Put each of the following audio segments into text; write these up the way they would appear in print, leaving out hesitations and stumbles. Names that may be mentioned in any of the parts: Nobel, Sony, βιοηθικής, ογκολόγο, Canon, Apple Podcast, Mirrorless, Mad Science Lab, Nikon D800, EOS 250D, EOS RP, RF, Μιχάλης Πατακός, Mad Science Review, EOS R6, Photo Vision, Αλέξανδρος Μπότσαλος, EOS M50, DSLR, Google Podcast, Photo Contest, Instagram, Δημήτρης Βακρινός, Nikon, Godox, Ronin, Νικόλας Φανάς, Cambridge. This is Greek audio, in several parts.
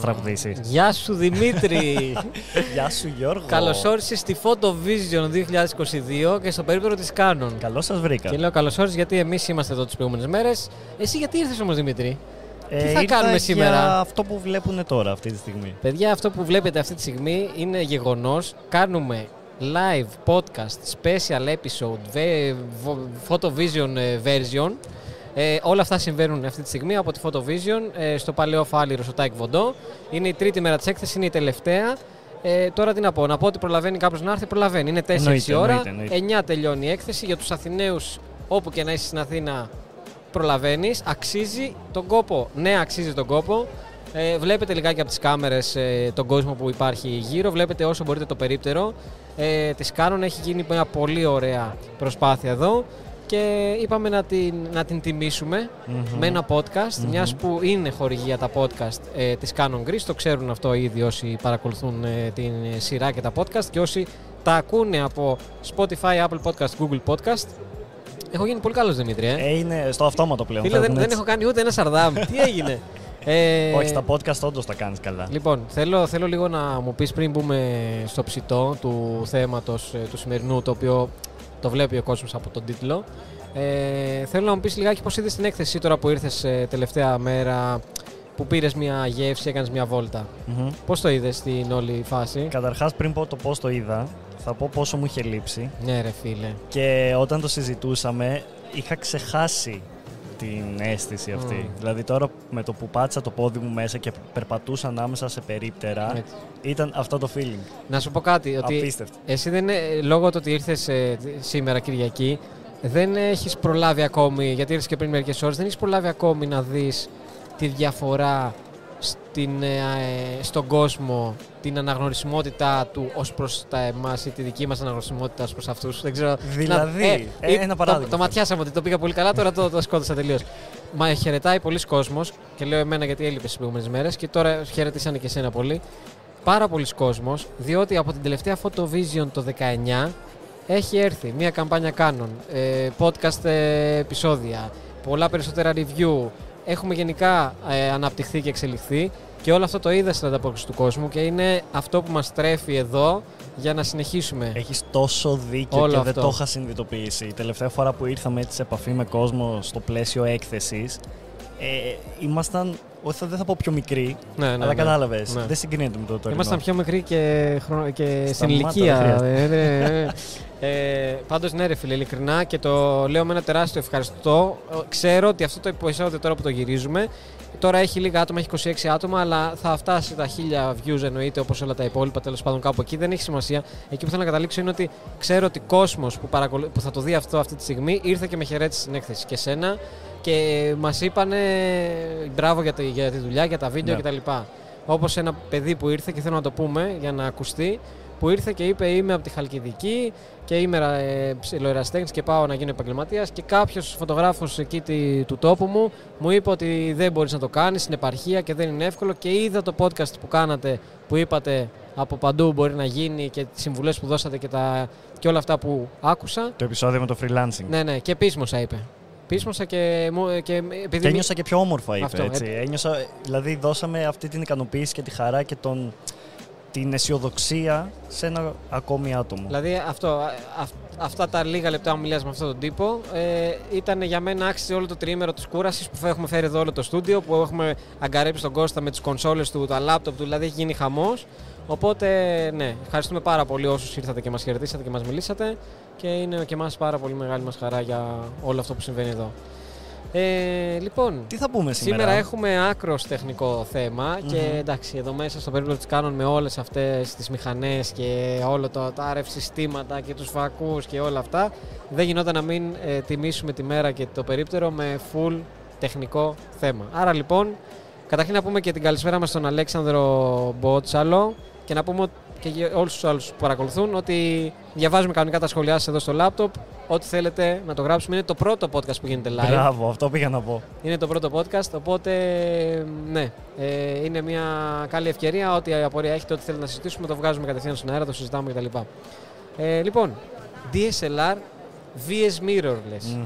Τραγουδήσεις. Γεια σου Δημήτρη! Γεια σου Γιώργο! Καλώς όρισες στη Photo Vision 2022 και στο περίπτερο της Canon. Καλώς σας βρήκα. Και λέω καλώς όρισες γιατί εμείς είμαστε εδώ τις προηγούμενες μέρες. Εσύ γιατί ήρθες όμως Δημήτρη? Τι θα κάνουμε σήμερα? Για αυτό που βλέπουν τώρα αυτή τη στιγμή. Παιδιά, αυτό που βλέπετε αυτή τη στιγμή είναι γεγονός. Κάνουμε live podcast, special episode, Photo Vision version. Όλα αυτά συμβαίνουν αυτή τη στιγμή από τη Photo Vision στο παλαιό Φάληρο, στο Τάικ Βοντό. Είναι η τρίτη μέρα της έκθεσης, είναι η τελευταία. Τώρα τι να πω, ότι προλαβαίνει κάποιος να έρθει, προλαβαίνει. Είναι 4 η ώρα, 9 τελειώνει η έκθεση. Για τους Αθηναίους, όπου και να είσαι στην Αθήνα, προλαβαίνεις. Αξίζει τον κόπο. Ναι, αξίζει τον κόπο. Βλέπετε λιγάκι από τις κάμερες τον κόσμο που υπάρχει γύρω, βλέπετε όσο μπορείτε το περίπτερο. Της Canon έχει γίνει μια πολύ ωραία προσπάθεια εδώ. Και είπαμε να την τιμήσουμε με ένα podcast, μιας που είναι χορηγία τα podcast της Canon Greece. Το ξέρουν αυτό ήδη όσοι παρακολουθούν την σειρά και τα podcast και όσοι τα ακούνε από Spotify, Apple Podcast, Google Podcast. Έχω γίνει πολύ καλός Δημήτρη. Είναι στο αυτόματο πλέον. Φίλε, δεν έχω κάνει ούτε ένα σαρδάμ. Τι έγινε? Όχι, στα podcast όντως τα κάνεις καλά. Λοιπόν, θέλω λίγο να μου πεις πριν μπούμε στο ψητό του θέματος του σημερινού, το οποίο το βλέπει ο κόσμος από τον τίτλο. Θέλω να μου πεις λιγάκι πώς είδες την έκθεση τώρα που ήρθες τελευταία μέρα, που πήρες μια γεύση, έκανες μια βόλτα. Πώς το είδες στην όλη φάση? Καταρχάς, πριν πω το πώς το είδα, θα πω πόσο μου είχε λείψει. Ναι ρε φίλε. Και όταν το συζητούσαμε, είχα ξεχάσει την αίσθηση αυτή. Δηλαδή τώρα με το που πάτησα το πόδι μου μέσα και περπατούσα ανάμεσα σε περίπτερα, ήταν αυτό το feeling. Να σου πω κάτι, ότι απίστευτο. Εσύ δεν είναι, λόγω του ότι ήρθες σήμερα Κυριακή, δεν έχεις προλάβει ακόμη, γιατί ήρθες και πριν μερικές ώρες, δεν έχεις προλάβει ακόμη να δεις τη διαφορά στον κόσμο, την αναγνωρισιμότητά του ως προς τα εμάς ή τη δική μας αναγνωρισιμότητα ως προς αυτούς. Δεν ξέρω. Δηλαδή, ένα παράδειγμα. Το ματιάσαμε ότι το πήγα πολύ καλά, τώρα το σκότωσα τελείως. Μα χαιρετάει πολλοί κόσμος, και λέω εμένα γιατί έλειπες τις προηγούμενες μέρες και τώρα χαιρετήσανε και εσένα πολύ. Πάρα πολλοί κόσμος, διότι από την τελευταία Photo Vision το 19 Έχει έρθει μια καμπάνια Canon, podcast επεισόδια, πολλά περισσότερα review. Έχουμε γενικά αναπτυχθεί και εξελιχθεί και όλο αυτό το είδα στην ανταπόκριση του κόσμου και είναι αυτό που μας τρέφει εδώ για να συνεχίσουμε. Έχεις τόσο δίκιο όλο και αυτό. Δεν το είχα συνειδητοποιήσει. Η τελευταία φορά που ήρθαμε έτσι σε επαφή με κόσμο στο πλαίσιο έκθεσης, ήμασταν, δεν θα πω πιο μικροί, αλλά κατάλαβες, δεν συγκρίνεται με το τωρινό. Ήμασταν πιο μικροί και στην ηλικία. Πάντως ναι ρε φίλε, ειλικρινά, και το λέω με ένα τεράστιο ευχαριστώ. Ξέρω ότι αυτό το επεισόδιο τώρα που το γυρίζουμε, τώρα έχει λίγα άτομα, έχει 26 άτομα, αλλά θα φτάσει τα 1000 views εννοείται, όπως όλα τα υπόλοιπα, τέλος πάντων κάπου εκεί, δεν έχει σημασία. Εκεί που θέλω να καταλήξω είναι ότι ξέρω ότι κόσμος που θα το δει αυτό αυτή τη στιγμή ήρθε και με χαιρέτησε στην έκθεση και σένα και μας είπανε μπράβο για τη δουλειά, για τα βίντεο κτλ. Όπως ένα παιδί που ήρθε, και θέλω να το πούμε για να ακουστεί, που ήρθε και είπε είμαι από τη Χαλκιδική και είμαι ψιλοεραστέχνης και πάω να γίνω επαγγελματίας, και κάποιος φωτογράφος εκεί του τόπου μου μου είπε ότι δεν μπορείς να το κάνεις στην επαρχία και δεν είναι εύκολο, και είδα το podcast που κάνατε που είπατε από παντού μπορεί να γίνει και τις συμβουλές που δώσατε και όλα αυτά που άκουσα. Το επεισόδιο με το freelancing. Ναι, και πείσμωσα είπε. Και ένιωσα και πιο όμορφα είπε. Αυτό, έτσι. Ένιωσα, δηλαδή δώσαμε αυτή την ικανοποίηση και τη χαρά και την αισιοδοξία σε ένα ακόμη άτομο. Δηλαδή αυτά τα λίγα λεπτά που μιλάς με αυτόν τον τύπο ήταν για μένα άξιζε όλο το τριήμερο της κούρασης που έχουμε φέρει εδώ όλο το στούντιο, που έχουμε αγκαρέψει τον Κώστα με τις κονσόλες του, τα λάπτοπ του, δηλαδή έχει γίνει χαμός. Οπότε ναι, ευχαριστούμε πάρα πολύ όσους ήρθατε και μας χαιρετήσατε και μας μιλήσατε, και είναι και εμάς πάρα πολύ μεγάλη μας χαρά για όλο αυτό που συμβαίνει εδώ. Λοιπόν, τι θα πούμε σήμερα έχουμε άκρος τεχνικό θέμα και εντάξει, εδώ μέσα στο περίπτωμα της Canon με όλες αυτές τις μηχανές και όλο τα RF συστήματα και τους φακούς και όλα αυτά, δεν γινόταν να μην τιμήσουμε τη μέρα και το περίπτερο με full τεχνικό θέμα. Άρα λοιπόν, καταρχήν να πούμε και την καλησπέρα μας στον Αλέξανδρο Μπότσαλο και να πούμε και όλους τους άλλους που παρακολουθούν ότι διαβάζουμε κανονικά τα σχόλιά σας εδώ στο λάπτοπ. Ό,τι θέλετε να το γράψουμε. Είναι το πρώτο podcast που γίνεται live. Μπράβο, αυτό πήγα να πω. Είναι το πρώτο podcast, οπότε ναι, είναι μια καλή ευκαιρία. Ό,τι απορία έχετε, ό,τι θέλετε να συζητήσουμε, το βγάζουμε κατευθείαν στον αέρα, το συζητάμε κτλ. Λοιπόν, DSLR vs Mirrorless.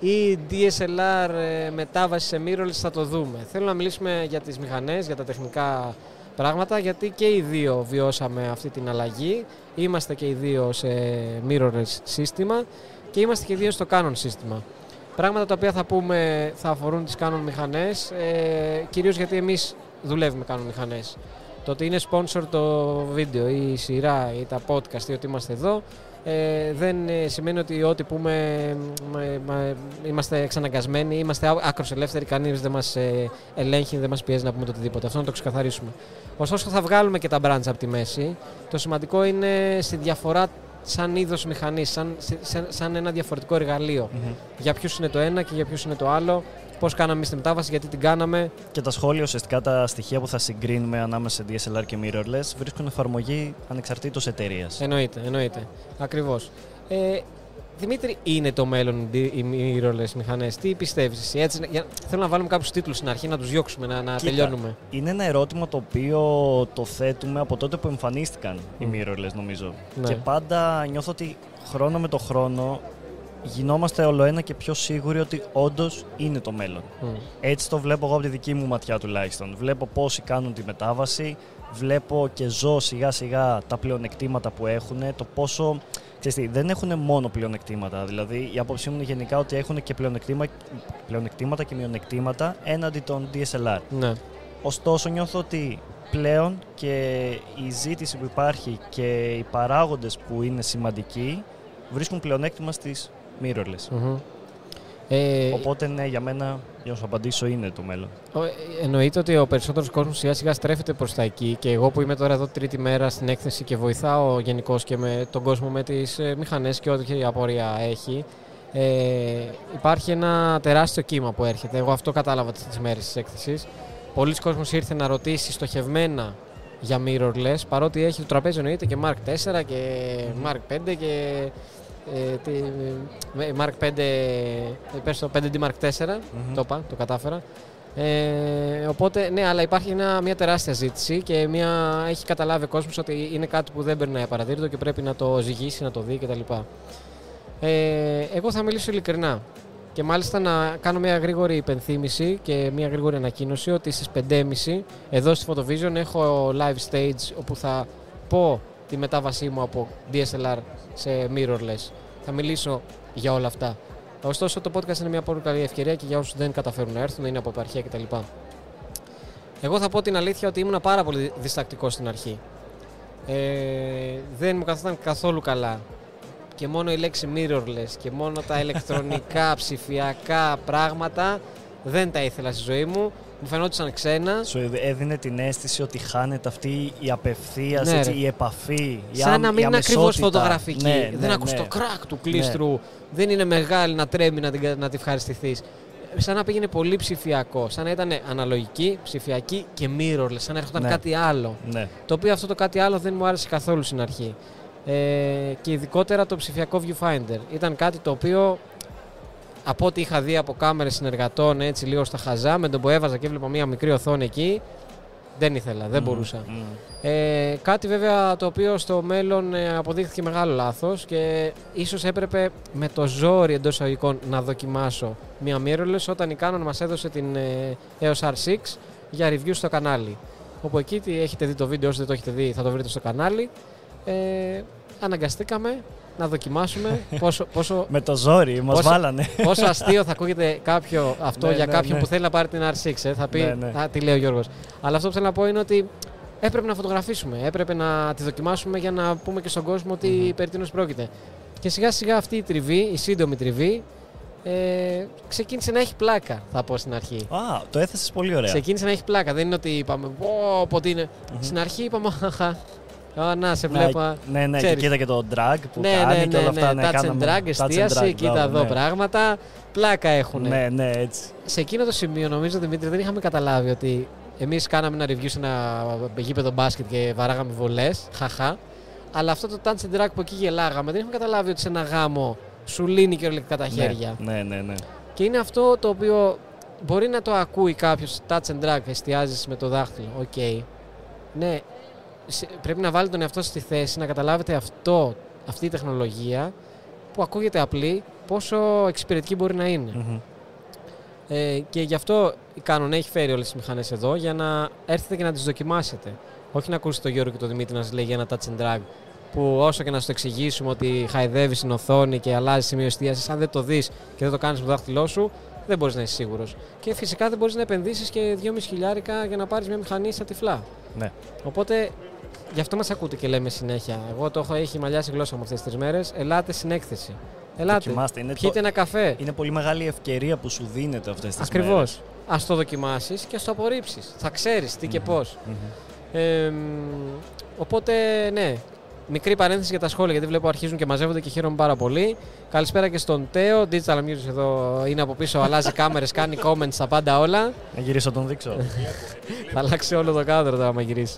Ή DSLR μετάβαση σε Mirrorless, θα το δούμε. Θέλω να μιλήσουμε για τις μηχανές, για τα τεχνικά πράγματα, γιατί και οι δύο βιώσαμε αυτή την αλλαγή. Είμαστε και οι δύο σε Mirrorless σύστημα και είμαστε και οι δύο στο Canon σύστημα. Πράγματα τα οποία θα πούμε θα αφορούν τις Canon μηχανές, κυρίως γιατί εμείς δουλεύουμε Canon μηχανές. Το ότι είναι sponsor το βίντεο ή η σειρά ή τα podcast ή ότι είμαστε εδώ, δεν σημαίνει ότι ό,τι πούμε είμαστε εξαναγκασμένοι, είμαστε άκρως ελεύθεροι, κανείς δεν μας ελέγχει, δεν μας πιέζει να πούμε το οτιδήποτε. Αυτό να το ξεκαθαρίσουμε. Ωστόσο θα βγάλουμε και τα brands από τη μέση. Το σημαντικό είναι στη διαφορά σαν είδος μηχανής, σαν ένα διαφορετικό εργαλείο. Για ποιους είναι το ένα και για ποιους είναι το άλλο, πώς κάναμε εμείς τη μετάβαση, γιατί την κάναμε. Και τα σχόλια, ουσιαστικά τα στοιχεία που θα συγκρίνουμε ανάμεσα σε DSLR και Mirrorless, βρίσκουν εφαρμογή ανεξαρτήτως εταιρείας. Εννοείται. Ακριβώς. Δημήτρη, είναι το μέλλον οι Mirrorless μηχανές, τι πιστεύεις εσύ? Έτσι, θέλω να βάλουμε κάποιους τίτλους στην αρχή, να τους διώξουμε, να τελειώνουμε. Είναι ένα ερώτημα το οποίο το θέτουμε από τότε που εμφανίστηκαν οι Mirrorless, νομίζω. Ναι. Και πάντα νιώθω ότι χρόνο με το χρόνο γινόμαστε ολοένα και πιο σίγουροι ότι όντως είναι το μέλλον. Έτσι το βλέπω εγώ από τη δική μου ματιά τουλάχιστον. Βλέπω πόσοι κάνουν τη μετάβαση, βλέπω και ζω σιγά σιγά τα πλεονεκτήματα που έχουν, το πόσο... δεν έχουν μόνο πλεονεκτήματα, δηλαδή η άποψή μου είναι γενικά ότι έχουν και πλεονεκτήματα και μειονεκτήματα έναντι των DSLR. Ναι. Ωστόσο νιώθω ότι πλέον και η ζήτηση που υπάρχει και οι παράγοντες που είναι σημαντικοί βρίσκουν πλεονέκτημα στις Mirrorless. Οπότε ναι, για μένα, για να σου απαντήσω, είναι το μέλλον. Εννοείται ότι ο περισσότερος κόσμος σιγά σιγά στρέφεται προς τα εκεί, και εγώ που είμαι τώρα εδώ τρίτη μέρα στην έκθεση και βοηθάω γενικώς και με τον κόσμο με τις μηχανές και ό,τι απορία έχει, υπάρχει ένα τεράστιο κύμα που έρχεται. Εγώ αυτό κατάλαβα τις μέρες της έκθεσης. Πολλοί κόσμος ήρθε να ρωτήσει στοχευμένα για Mirrorless, παρότι έχει το τραπέζι εννοείται και Mark 4 και Mark 5 και... Mark 5, πες το 5D Mark 4, το κατάφερα. Οπότε, ναι, αλλά υπάρχει μια τεράστια ζήτηση και έχει καταλάβει ο κόσμος ότι είναι κάτι που δεν περνάει παρατήρητο και πρέπει να το ζυγίσει, να το δει κτλ. Εγώ θα μιλήσω ειλικρινά και μάλιστα να κάνω μια γρήγορη υπενθύμηση και μια γρήγορη ανακοίνωση ότι στις 5.30 εδώ στη Photo Vision έχω live stage όπου θα πω τη μετάβασή μου από DSLR σε mirrorless. Θα μιλήσω για όλα αυτά. Ωστόσο, το podcast είναι μια πολύ καλή ευκαιρία και για όσους δεν καταφέρουν να έρθουν, είναι από επαρχία κτλ. Εγώ θα πω την αλήθεια ότι ήμουν πάρα πολύ διστακτικός στην αρχή. Δεν μου καθόταν καθόλου καλά. Και μόνο η λέξη mirrorless και μόνο τα ηλεκτρονικά ψηφιακά πράγματα δεν τα ήθελα στη ζωή μου. Μου φαινόντουσαν ξένα. Σου έδινε την αίσθηση ότι χάνεται αυτή η απευθείας, ναι, έτσι, η επαφή. Σαν να μην είναι ακριβώς φωτογραφική. Ναι, δεν ακούς το κράκ του κλίστρου. Ναι. Δεν είναι μεγάλη να τρέμει να τη ευχαριστηθείς. Σαν να πήγαινε πολύ ψηφιακό. Σαν να ήταν αναλογική, ψηφιακή και mirrorless. Σαν να έρχονταν κάτι άλλο. Ναι. Το οποίο αυτό το κάτι άλλο δεν μου άρεσε καθόλου στην αρχή. Και ειδικότερα το ψηφιακό viewfinder. Ήταν κάτι το οποίο, από ό,τι είχα δει από κάμερες συνεργατών, έτσι λίγο στα χαζά, με τον που έβαζα και έβλεπα μία μικρή οθόνη εκεί, δεν ήθελα, δεν μπορούσα. Κάτι βέβαια το οποίο στο μέλλον αποδείχθηκε μεγάλο λάθος και ίσως έπρεπε με το ζόρι εντός αγωγικών να δοκιμάσω μία mirrorless όταν η Canon μας έδωσε την EOS R6 για review στο κανάλι. Όπου εκεί έχετε δει το βίντεο, όσοι δεν το έχετε δει θα το βρείτε στο κανάλι. Αναγκαστήκαμε να δοκιμάσουμε πόσο με το ζόρι μας βάλανε. Πόσο αστείο θα ακούγεται κάποιο αυτό για κάποιον που θέλει να πάρει την R6. Θα πει, τι λέει ο Γιώργος. Αλλά αυτό που θέλω να πω είναι ότι έπρεπε να φωτογραφίσουμε, έπρεπε να τη δοκιμάσουμε για να πούμε και στον κόσμο ότι περί τίνος πρόκειται. Και σιγά σιγά αυτή η τριβή, η σύντομη τριβή, ξεκίνησε να έχει πλάκα, θα πω στην αρχή. Α, το έθεσες πολύ ωραία. Ξεκίνησε να έχει πλάκα. Δεν είναι ότι είπαμε, πότε είναι. Στην αρχή είπαμε, να σε βλέπα. Ναι, και κοίτα και το drag που κάνει και όλα αυτά. Touch and drag, εστίαση, κοίτα εδώ πράγματα. Πλάκα έχουν. Ναι, έτσι. Σε εκείνο το σημείο, νομίζω, Δημήτρη, δεν είχαμε καταλάβει ότι εμείς κάναμε ένα review σε ένα γήπεδο μπάσκετ και βαράγαμε βολές. Χαχά. Αλλά αυτό το touch and drag που εκεί γελάγαμε, δεν είχαμε καταλάβει ότι σε ένα γάμο σου λύνει κυριολεκτικά τα χέρια. Ναι. Και είναι αυτό το οποίο μπορεί να το ακούει κάποιο. Touch and drag, εστιάζει με το δάχτυλο. Οκ. Ναι. Πρέπει να βάλετε τον εαυτό στη θέση να καταλάβετε αυτή η τεχνολογία που ακούγεται απλή, πόσο εξυπηρετική μπορεί να είναι. Και γι' αυτό η Canon έχει φέρει όλες τις μηχανές εδώ για να έρθετε και να τις δοκιμάσετε. Όχι να ακούσετε τον Γιώργο και τον Δημήτρη να σας λέει για ένα touch and drag που όσο και να σου το εξηγήσουμε ότι χαϊδεύεις την οθόνη και αλλάζει σημείο εστίασης, αν δεν το δεις και δεν το κάνεις με το δάχτυλό σου, δεν μπορείς να είσαι σίγουρος. Και φυσικά δεν μπορείς να επενδύσεις και 2.500 για να πάρεις μια μηχανή στα τυφλά. Ναι. Οπότε γι' αυτό μας ακούτε και λέμε συνέχεια. Εγώ το έχω μαλλιάσει γλώσσα μου αυτές τις 3 μέρες. Ελάτε στην έκθεση. Ελάτε. Πιείτε ένα καφέ. Είναι πολύ μεγάλη ευκαιρία που σου δίνεται αυτές τις μέρες. Ακριβώς. Ας το δοκιμάσεις και ας το απορρίψεις. Θα ξέρεις τι και πώς. Οπότε, ναι. Μικρή παρένθεση για τα σχόλια, γιατί βλέπω αρχίζουν και μαζεύονται και χαίρομαι πάρα πολύ. Καλησπέρα και στον Τέο. Digital Music εδώ είναι από πίσω, αλλάζει κάμερες, κάνει comments, τα πάντα όλα. Να γυρίσω, τον δείξω. Θα αλλάξει όλο το κάδρο τώρα, άμα γυρίσει.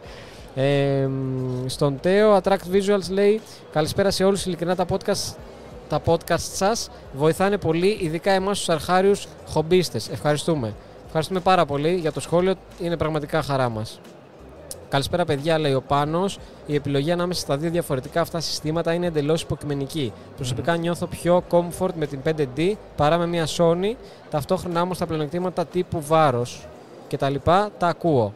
Στον Τέο, Attract Visuals λέει: καλησπέρα σε όλους. Ειλικρινά τα podcast σας βοηθάνε πολύ, ειδικά εμάς τους αρχάριους χομπίστες. Ευχαριστούμε. Ευχαριστούμε πάρα πολύ για το σχόλιο, είναι πραγματικά χαρά μας. Καλησπέρα, παιδιά, λέει ο Πάνος. Η επιλογή ανάμεσα στα δύο διαφορετικά αυτά συστήματα είναι εντελώς υποκειμενική. Προσωπικά νιώθω πιο comfort με την 5D παρά με μια Sony. Ταυτόχρονα όμως τα πλεονεκτήματα τύπου βάρος και τα λοιπά τα ακούω.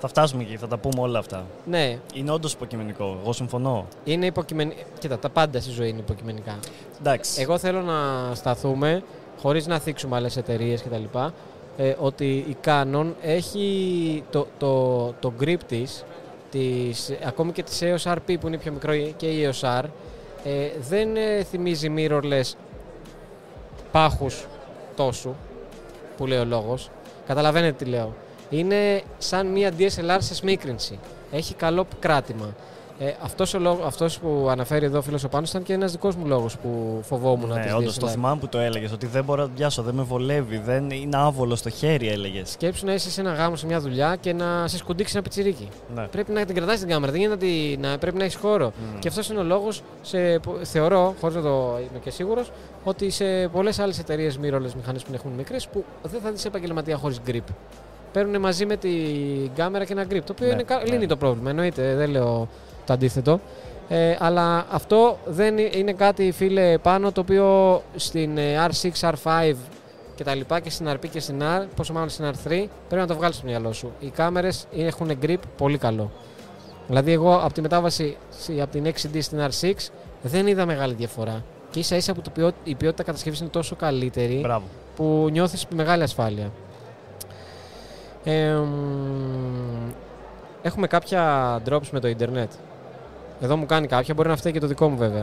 Θα φτάσουμε εκεί, θα τα πούμε όλα αυτά. Ναι. Είναι όντως υποκειμενικό. Εγώ συμφωνώ. Είναι υποκειμενικό. Κοίτα, τα πάντα στη ζωή είναι υποκειμενικά. Εντάξει. Εγώ θέλω να σταθούμε, χωρίς να θίξουμε άλλες εταιρείες κτλ. Ότι η Canon έχει το grip της, ακόμη και της EOS RP που είναι πιο μικρό και η EOS R, δεν θυμίζει mirrorless πάχους τόσου που λέει ο λόγος. Καταλαβαίνετε τι λέω. Είναι σαν μία DSLR σε σμίκρινση. Έχει καλό κράτημα. Αυτός που αναφέρει εδώ ο φίλος ο Πάνος ήταν και ένας δικός μου λόγος που φοβόμουν να τις DSLR. Όντως, το θυμάμαι που το έλεγες, ότι δεν μπορώ να πιάσω, δεν με βολεύει, δεν είναι άβολο στο χέρι, έλεγες. Σκέψου να είσαι σε ένα γάμο, σε μια δουλειά και να σε σκουντίξει ένα πιτσιρίκι. Ναι. Πρέπει να την κρατάς την κάμερα, δεν γίνεται πρέπει να έχεις χώρο. Mm. Και αυτός είναι ο λόγος, θεωρώ, χωρίς να το είμαι και σίγουρος, ότι σε πολλές άλλες εταιρείες mirrorless μηχανές που έχουν μικρές, που δεν θα δεις επαγγελματία χωρίς grip. Παίρνουν μαζί με την κάμερα και ένα grip, το οποίο λύνει το πρόβλημα, εννοείται, δεν λέω το αντίθετο. Αλλά αυτό δεν είναι κάτι, φίλε Πάνω, το οποίο στην R6, R5 και τα λοιπά και στην RP και στην R, πόσο μάλλον στην R3, πρέπει να το βγάλεις στο μυαλό σου. Οι κάμερες έχουν grip πολύ καλό. Δηλαδή εγώ από τη μετάβαση από την 6D στην R6 δεν είδα μεγάλη διαφορά. Και ίσα ίσα που η ποιότητα κατασκευής είναι τόσο καλύτερη, Μπράβο. Που νιώθεις μεγάλη ασφάλεια. Έχουμε κάποια drops με το ίντερνετ. Εδώ μου κάνει κάποια, μπορεί να φταίει και το δικό μου βέβαια.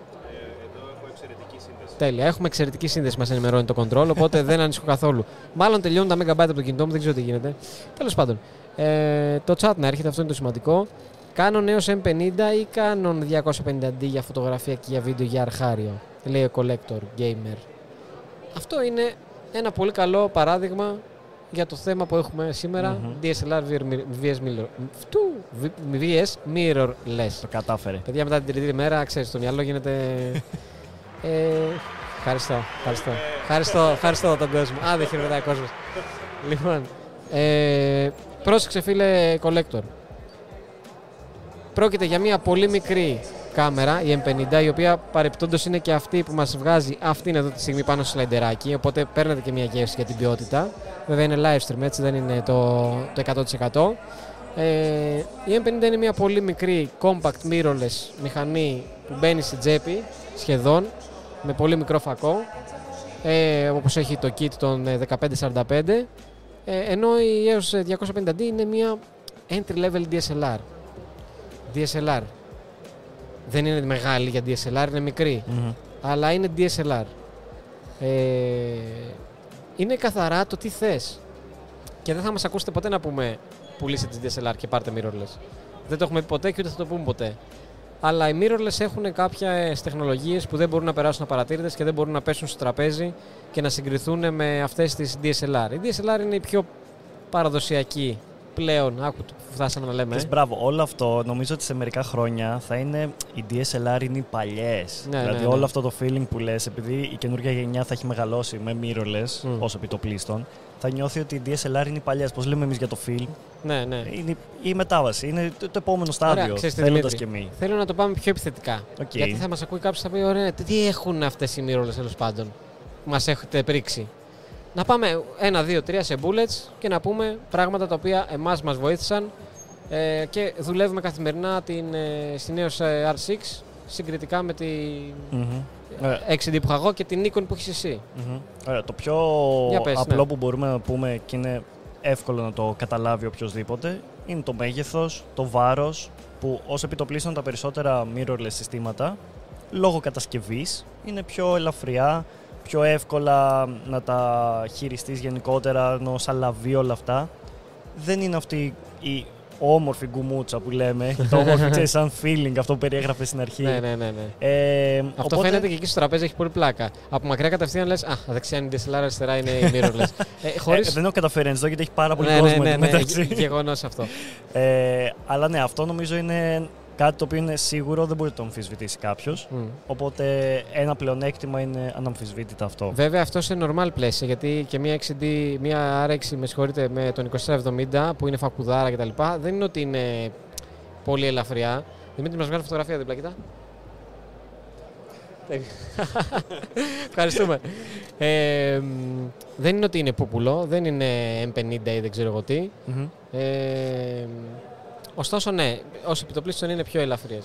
Εδώ έχω εξαιρετική σύνδεση. Τέλεια, έχουμε εξαιρετική σύνδεση, μας ενημερώνει το control, οπότε δεν ανησυχώ καθόλου. Μάλλον τελειώνουν τα megabyte από το κινητό μου, δεν ξέρω τι γίνεται. Τέλος πάντων, το chat να έρχεται, αυτό είναι το σημαντικό. Canon EOS M50 ή Canon 250D για φωτογραφία και για βίντεο για αρχάριο, λέει ο Collector Gamer. Αυτό είναι ένα πολύ καλό παράδειγμα για το θέμα που έχουμε σήμερα, DSLR vs mirrorless. Το κατάφερε. Παιδιά, μετά την τρίτη μέρα, ξέρεις, το μυαλό γίνεται... Ευχαριστώ τον κόσμο. Α, δεν χειροκροτάει ο κόσμος. Λοιπόν, πρόσεξε φίλε Collector. Πρόκειται για μια πολύ μικρή κάμερα, η M50, η οποία παρεπιπτόντως είναι και αυτή που μας βγάζει αυτήν εδώ τη στιγμή πάνω στο σλαϊντεράκι, οπότε παίρνετε και μια γεύση για την ποιότητα. Βέβαια είναι live stream, έτσι δεν είναι το 100%. Η M50 είναι μια πολύ μικρή compact mirrorless μηχανή που μπαίνει στην τσέπη σχεδόν, με πολύ μικρό φακό, όπως έχει το kit των 15-45, ενώ η EOS 250D είναι μια entry level DSLR. Δεν είναι μεγάλη για DSLR, είναι μικρή, αλλά είναι DSLR. Είναι καθαρά το τι θες. Και δεν θα μας ακούσετε ποτέ να πούμε πουλήστε τις DSLR και πάρτε mirrorless. Δεν το έχουμε πει ποτέ και ούτε θα το πούμε ποτέ. Αλλά οι mirrorless έχουν κάποιες τεχνολογίες που δεν μπορούν να περάσουν απαρατήρητες και δεν μπορούν να πέσουν στο τραπέζι και να συγκριθούν με αυτές τις DSLR. Η DSLR είναι η πιο παραδοσιακή πλέον, άκου που φτάσαμε να λέμε. Μπράβο, όλο αυτό νομίζω ότι σε μερικά χρόνια θα είναι οι DSLR είναι οι παλιές. Ναι, δηλαδή όλο αυτό το feeling που λες, επειδή η καινούργια γενιά θα έχει μεγαλώσει με mirrorless, όσο επί το πλείστον, θα νιώθει ότι οι DSLR είναι οι παλιές. Πώς λέμε εμείς για το film, είναι η μετάβαση, είναι το επόμενο στάδιο. Θέλοντας και εμείς. Θέλω να το πάμε πιο επιθετικά. Okay. Γιατί θα μας ακούει κάποιος, θα πει: Ωραία, τι έχουν αυτές οι mirrorless τέλος πάντων, μας έχετε πρίξει. Να πάμε 1, 2, 3 σε bullets και να πούμε πράγματα τα οποία εμάς μας βοήθησαν και δουλεύουμε καθημερινά στην EOS R6 συγκριτικά με την 6D που είχα εγώ και την Nikon που έχεις εσύ. Ωραία, το πιο απλό που μπορούμε να πούμε και είναι εύκολο να το καταλάβει οποιοσδήποτε είναι το μέγεθος, το βάρος που ως επιτοπλίστων τα περισσότερα mirrorless συστήματα λόγω κατασκευής είναι πιο ελαφριά, πιο εύκολα να τα χειριστείς γενικότερα, ενώ σαλαβεί όλα αυτά. Δεν είναι αυτή η όμορφη γκουμούτσα που λέμε, το όμορφη ξέρεις σαν feeling, αυτό που περιέγραφε στην αρχή. Αυτό οπότε... φαίνεται και εκεί στο τραπέζι έχει πολύ πλάκα. Από μακριά κατευθείαν λες, α, δεξιά είναι η DSLR, αριστερά είναι η mirrorless. Δεν έχω καταφέρει εδώ γιατί έχει πάρα πολύ κόσμο. Γεγονός αυτό. Αλλά ναι, αυτό νομίζω είναι... Κάτι το οποίο είναι σίγουρο, δεν μπορεί να το αμφισβητήσει κάποιος. Οπότε ένα πλεονέκτημα είναι αναμφισβήτητα αυτό. Βέβαια αυτό σε normal πλαίσια, γιατί και μια 6D, μια R6 με τον 2470 που είναι φακουδάρα κτλ. Δεν είναι ότι είναι πολύ ελαφριά. Δημήτρη, μας βγάλει φωτογραφία δίπλα, κοιτά. Ευχαριστούμε. Δεν είναι ότι είναι πούπουλο, δεν είναι M50 ή δεν ξέρω εγώ τι. Ωστόσο, ναι, ως επιτοπλίστων είναι πιο ελαφριές.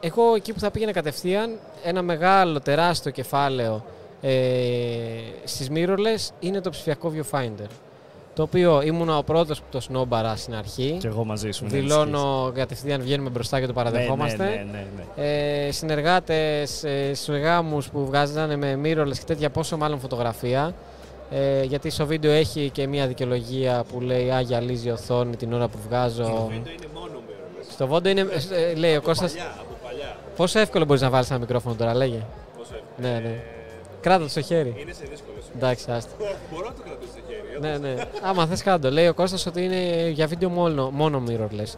Εγώ εκεί που θα πήγαινα κατευθείαν, ένα μεγάλο, τεράστιο κεφάλαιο στις mirrorless είναι το ψηφιακό viewfinder. Το οποίο ήμουνα ο πρώτος που το σνόμπαρα στην αρχή. Και εγώ μαζί σου. Δηλώνω κατευθείαν, βγαίνουμε μπροστά και το παραδεχόμαστε. Συνεργάτες στους γάμους που βγάζανε με mirrorless και τέτοια, πόσο μάλλον φωτογραφία. Γιατί στο βίντεο έχει και μια δικαιολογία που λέει «Α, γυαλίζει η οθόνη την ώρα που βγάζω». Το βίντεο είναι μόνο Στο βόντο είναι, λέει από ο Κώστας. Πόσο εύκολο μπορείς να βάλεις ένα μικρόφωνο τώρα, λέγε. Πόσο εύκολο. Ναι, ναι. Κράτα το στο χέρι. Είναι σε δύσκολο. Εντάξει, άστα. Μπορώ να το κρατήσω στο χέρι. Ναι, ναι. Άμα θες κάτω. Λέει ο Κώστας ότι είναι για βίντεο μόνο mirrorless.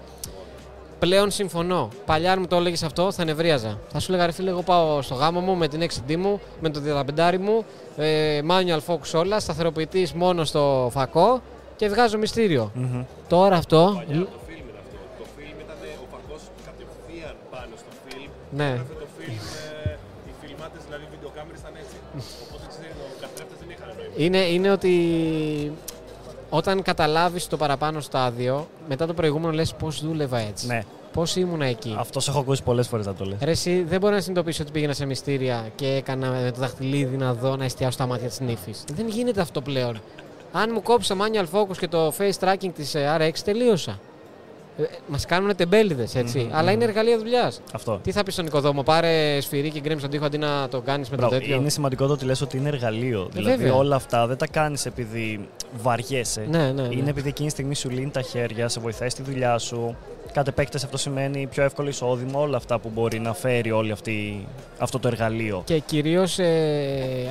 Πλέον συμφωνώ. Παλιά αν μου το έλεγες αυτό θα νευρίαζα. Θα σου λέγα ρε φίλε, εγώ πάω στο γάμο μου με την 6D μου, με το 35 μου, manual focus όλα, σταθεροποιητής μόνο στο φακό και βγάζω μυστήριο. Mm-hmm. Τώρα αυτό. Παλιά, το film ήταν αυτό. Το film ήταν ο φακός κατευθείαν πάνω στο film. Ναι. Το film, οι φιλμάτες, δηλαδή οι βιντεοκάμερες ήταν έτσι. Οπότε ξέρεις, ο καθρέφτες δεν είχαν νόημα. Είναι ότι όταν καταλάβεις το παραπάνω στάδιο, μετά το προηγούμενο λες πώς δούλευα έτσι. Ναι. Πώς ήμουνα εκεί. Αυτό έχω ακούσει πολλές φορές να το λες. Ρε, εσύ δεν μπορώ να συνειδητοποιήσω ότι πήγαινα σε μυστήρια και έκανα με το δαχτυλίδι να δω, να εστιάσω τα μάτια της νύφης. Δεν γίνεται αυτό πλέον. Αν μου κόψω manual focus και το face tracking της R6, τελείωσα. Μας κάνουνε τεμπέληδες, έτσι. Mm-hmm. Αλλά είναι εργαλεία δουλειάς. Αυτό. Τι θα πεις στον οικοδόμο, πάρε σφυρί και γκρέμεις τον τοίχο αντί να το κάνεις με το τέτοιο. Είναι σημαντικό το ότι λες ότι είναι εργαλείο. Δηλαδή όλα αυτά δεν τα κάνεις επειδή βαριέσαι. Ναι. Είναι επειδή εκείνη τη στιγμή σου λύνει τα χέρια, σε βοηθάει στη δουλειά σου. Κατ' επέκταση αυτό σημαίνει πιο εύκολο εισόδημα, όλα αυτά που μπορεί να φέρει όλο αυτό το εργαλείο. Και κυρίως,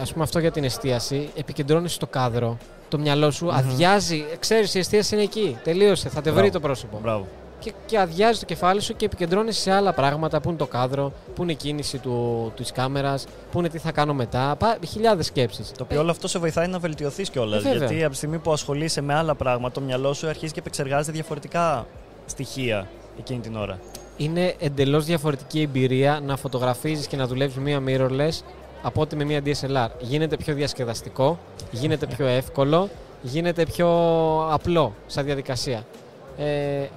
ας πούμε, αυτό για την εστίαση, επικεντρώνεσαι στο κάδρο. Το μυαλό σου αδειάζει, ξέρεις η εστίαση είναι εκεί, τελείωσε, θα βρει το πρόσωπο. Μπράβο. Και αδειάζει το κεφάλι σου και επικεντρώνεσαι σε άλλα πράγματα, που είναι το κάδρο, που είναι η κίνηση της κάμερας, που είναι τι θα κάνω μετά, χιλιάδες σκέψεις. Το οποίο όλο αυτό σε βοηθάει να βελτιωθείς κιόλας, γιατί από τη στιγμή που ασχολείσαι με άλλα πράγματα, το μυαλό σου αρχίζει και επεξεργάζεται διαφορετικά στοιχεία εκείνη την ώρα. Είναι εντελώς διαφορετική εμπειρία να φωτογραφίζεις και να δουλεύεις μία mirrorless από ότι με μία DSLR. Γίνεται πιο διασκεδαστικό, γίνεται πιο εύκολο, γίνεται πιο απλό σαν διαδικασία.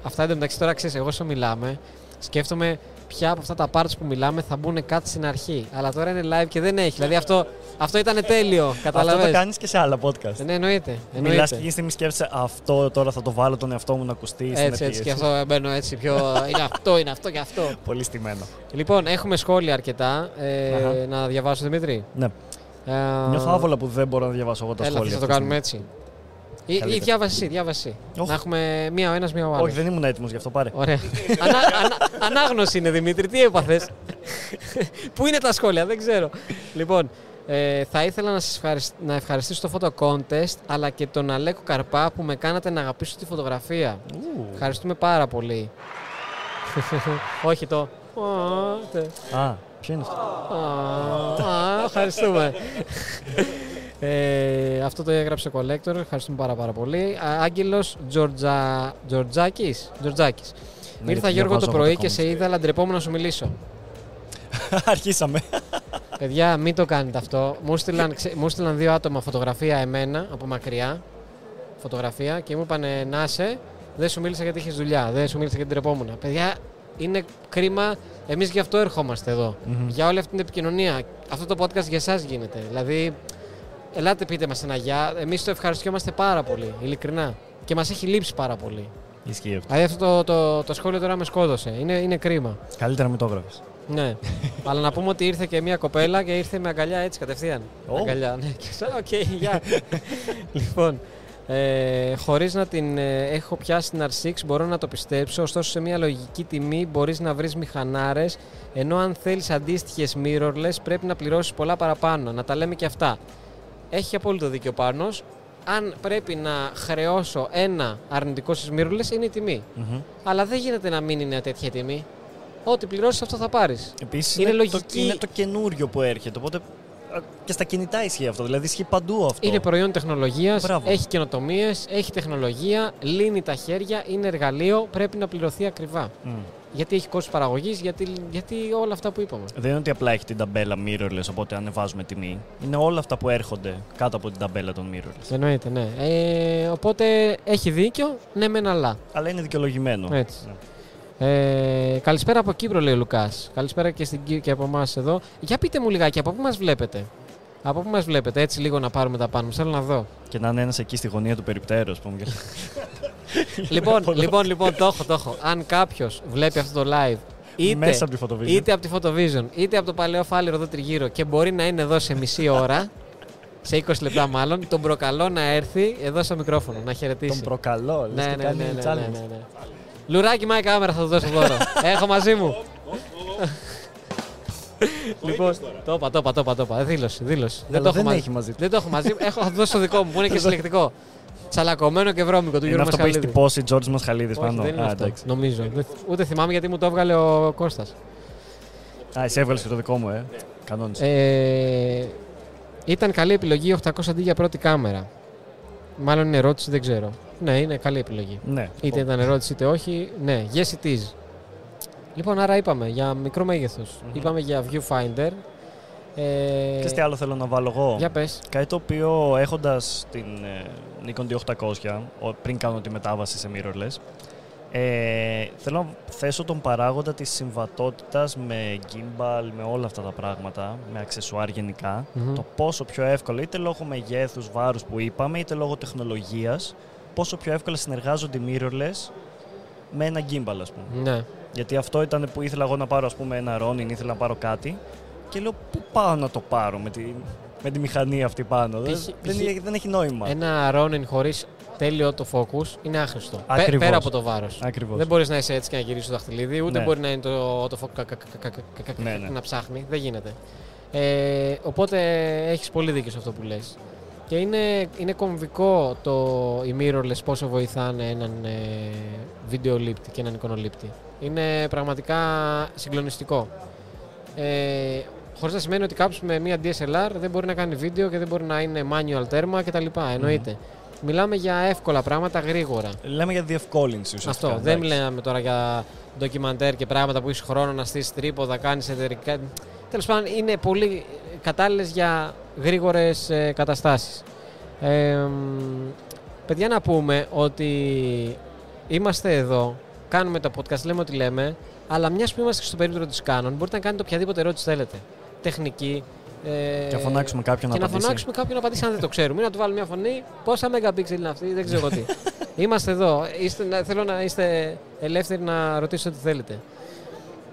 Αυτά εντωμεταξύ τώρα, ξέρεις, εγώ όσο μιλάμε, σκέφτομαι ποια από αυτά τα parts που μιλάμε θα μπουν κάτι στην αρχή. Αλλά τώρα είναι live και δεν έχει. Δηλαδή αυτό ήταν τέλειο. Καταλαβαίνεις. Αυτό το κάνεις και σε άλλα podcast. Ναι, εννοείται. Μιλάς και εκείνη στιγμή σκέφτεσαι αυτό, τώρα θα το βάλω τον εαυτό μου να ακουστεί. Έτσι, και αυτό μπαίνω έτσι πιο. είναι αυτό και αυτό. Πολύ στημένο. Λοιπόν, έχουμε σχόλια αρκετά. Να διαβάσω, Δημήτρη. Ναι. Νιώθω άβολα που δεν μπορώ να διαβάσω εγώ τα σχόλια. Θα το κάνουμε έτσι. Ή διάβαση. Να έχουμε μία ο ένας, μία ο άλλος. Όχι, δεν ήμουν έτοιμος γι' αυτό, πάρε. Ωραία. Ανάγνωση είναι, Δημήτρη, τι έπαθες. Πού είναι τα σχόλια, δεν ξέρω. Λοιπόν, θα ήθελα να ευχαριστήσω το photo contest, αλλά και τον Αλέκο Καρπά που με κάνατε να αγαπήσω τη φωτογραφία. Ευχαριστούμε πάρα πολύ. Όχι το. Α, ποιο είναι αυτό. Α, ευχαριστούμε. Αυτό το έγραψε ο Collector, ευχαριστούμε πάρα πολύ. Άγγελος Τζορτζάκης. Ναι, ήρθα Γιώργο το πρωί και σε είδα, αλλά ντρεπόμουν να σου μιλήσω. Αρχίσαμε. Παιδιά, μην το κάνετε αυτό. Μου στείλαν δύο άτομα φωτογραφία εμένα από μακριά. Φωτογραφία και μου είπανε να σε. Δεν σου μίλησα γιατί είχες δουλειά. Δεν σου μίλησα γιατί ντρεπόμουν. Παιδιά, είναι κρίμα. Εμείς γι' αυτό έρχομαστε εδώ. Mm-hmm. Για όλη αυτή την επικοινωνία. Αυτό το podcast για εσάς γίνεται. Δηλαδή. Ελάτε, πείτε μας ένα γεια. Εμείς το ευχαριστιόμαστε πάρα πολύ, ειλικρινά. Και μας έχει λείψει πάρα πολύ. Ισχύει αυτό. Δηλαδή αυτό το σχόλιο τώρα με σκότωσε. Είναι κρίμα. Καλύτερα να μην το έγραφες. Ναι. Αλλά να πούμε ότι ήρθε και μια κοπέλα και ήρθε με αγκαλιά έτσι κατευθείαν. Αγκαλιά, ναι. Οκ, γεια. Λοιπόν, χωρίς να την έχω πιάσει την R6, μπορώ να το πιστέψω. Ωστόσο, σε μια λογική τιμή μπορείς να βρεις μηχανάρες. Ενώ αν θέλεις αντίστοιχες mirrorless, πρέπει να πληρώσεις πολλά παραπάνω. Να τα λέμε και αυτά. Έχει απόλυτο δίκιο Πάνος. Αν πρέπει να χρεώσω ένα αρνητικό στις mirrorless, είναι η τιμή. Mm-hmm. Αλλά δεν γίνεται να μην είναι τέτοια τιμή. ό,τι πληρώσεις αυτό θα πάρεις. Επίσης είναι λογική. Είναι το καινούριο που έρχεται. Οπότε και στα κινητά ισχύει αυτό. Δηλαδή ισχύει παντού αυτό. Είναι προϊόν τεχνολογίας, έχει καινοτομίες, έχει τεχνολογία, λύνει τα χέρια, είναι εργαλείο, πρέπει να πληρωθεί ακριβά. Mm. Γιατί έχει κόστος παραγωγής, γιατί όλα αυτά που είπαμε. Δεν είναι ότι απλά έχει την ταμπέλα mirrorless, οπότε ανεβάζουμε τιμή. Είναι όλα αυτά που έρχονται κάτω από την ταμπέλα των mirrorless. Εννοείται, ναι. Οπότε έχει δίκιο, ναι, μεν αλλά. Αλλά είναι δικαιολογημένο. Έτσι. Ναι. Καλησπέρα από Κύπρο, λέει ο Λουκάς. Καλησπέρα και από εμάς εδώ. Για πείτε μου λιγάκι, από πού μας βλέπετε. Από πού μας βλέπετε, έτσι λίγο να πάρουμε τα πάνω μας. Θέλω να δω. Και να είναι ένας εκεί στη γωνία του περιπτέρου, ας πούμε. Λοιπόν, το έχω. Αν κάποιος βλέπει αυτό το live είτε από τη Photo Vision είτε από το παλαιό φάληρο εδώ τριγύρω και μπορεί να είναι εδώ σε μισή ώρα, σε 20 λεπτά μάλλον, τον προκαλώ να έρθει εδώ στο μικρόφωνο να χαιρετήσει. Τον προκαλώ, λες και κάνει challenge. Λουράκι my camera θα το δώσω δώρο. Έχω μαζί μου. Λοιπόν, το είπα. Δήλωση. Δεν το έχω μαζί μου. Θα το δώσω δικό μου που είναι και συλλεκτικό. Τσαλακωμένο και βρώμικο του Γιώργου Μασχαλίδη. Αυτό που έχει τυπώσει Γιώργος Μασχαλίδης πάνω. Δεν είναι αυτό, νομίζω. Ούτε θυμάμαι γιατί μου το έβγαλε ο Κώστας. Α, εσύ έβγαλες και το δικό μου, κανόνισε. Ήταν καλή επιλογή 800 αντί για πρώτη κάμερα. Μάλλον είναι ερώτηση, δεν ξέρω. Ναι, είναι καλή επιλογή. Ναι. Είτε ήταν ερώτηση είτε όχι. Ναι, yes it is. Λοιπόν, άρα είπαμε για μικρό μέγεθος. Mm-hmm. Είπαμε για viewfinder. Και τι άλλο θέλω να βάλω εγώ. Για πες. Κάτι το οποίο έχοντας την Nikon D800, πριν κάνω τη μετάβαση σε mirrorless, θέλω να θέσω τον παράγοντα της συμβατότητας με gimbal, με όλα αυτά τα πράγματα, με αξεσουάρ γενικά, το πόσο πιο εύκολο, είτε λόγω μεγέθους, βάρους που είπαμε, είτε λόγω τεχνολογίας, πόσο πιο εύκολα συνεργάζονται οι mirrorless με ένα gimbal, ας πούμε. Ναι. Γιατί αυτό ήταν που ήθελα εγώ να πάρω, ας πούμε, ένα Ronin, ήθελα να πάρω κάτι και λέω πού πάω να το πάρω με τη μηχανή αυτή πάνω. Δεν έχει νόημα. Ένα Ronin χωρίς τέλειο το focus είναι άχρηστο. Ακριβώς. Πέρα από το βάρος. Ακριβώς. Δεν μπορείς να είσαι έτσι και να γυρίσεις το δαχτυλίδι, ούτε μπορεί να είναι το focus να ψάχνει. Δεν γίνεται. Οπότε έχεις πολύ δίκιο σε αυτό που λες. Και είναι κομβικό οι mirrorless πόσο βοηθάνε έναν βιντεολήπτη και έναν εικονολήπτη. Είναι πραγματικά συγκλονιστικό. Χωρίς να σημαίνει ότι κάποιος με μία DSLR δεν μπορεί να κάνει βίντεο και δεν μπορεί να είναι manual τέρμα κτλ. Εννοείται. Μιλάμε για εύκολα πράγματα γρήγορα. Λέμε για διευκόλυνση ουσιαστικά. Αυτό. Δεν μιλάμε τώρα για ντοκιμαντέρ και πράγματα που έχεις χρόνο να στήσεις τρίποδα, κάνεις εταιρικά. Τέλος πάντων, είναι πολύ κατάλληλες για γρήγορες καταστάσεις. Παιδιά, να πούμε ότι είμαστε εδώ, κάνουμε το podcast, λέμε ό,τι λέμε, αλλά μιας που είμαστε στο περίπτωρο της Canon, μπορείτε να κάνετε οποιαδήποτε ερώτηση θέλετε. Τεχνική. Και να φωνάξουμε κάποιον να απαντήσει αν δεν το ξέρουμε. Ή να του βάλουμε μια φωνή. Πόσα megapixel είναι αυτή, δεν ξέρω τι. Είμαστε εδώ. Θέλω να είστε ελεύθεροι να ρωτήσετε ό,τι θέλετε.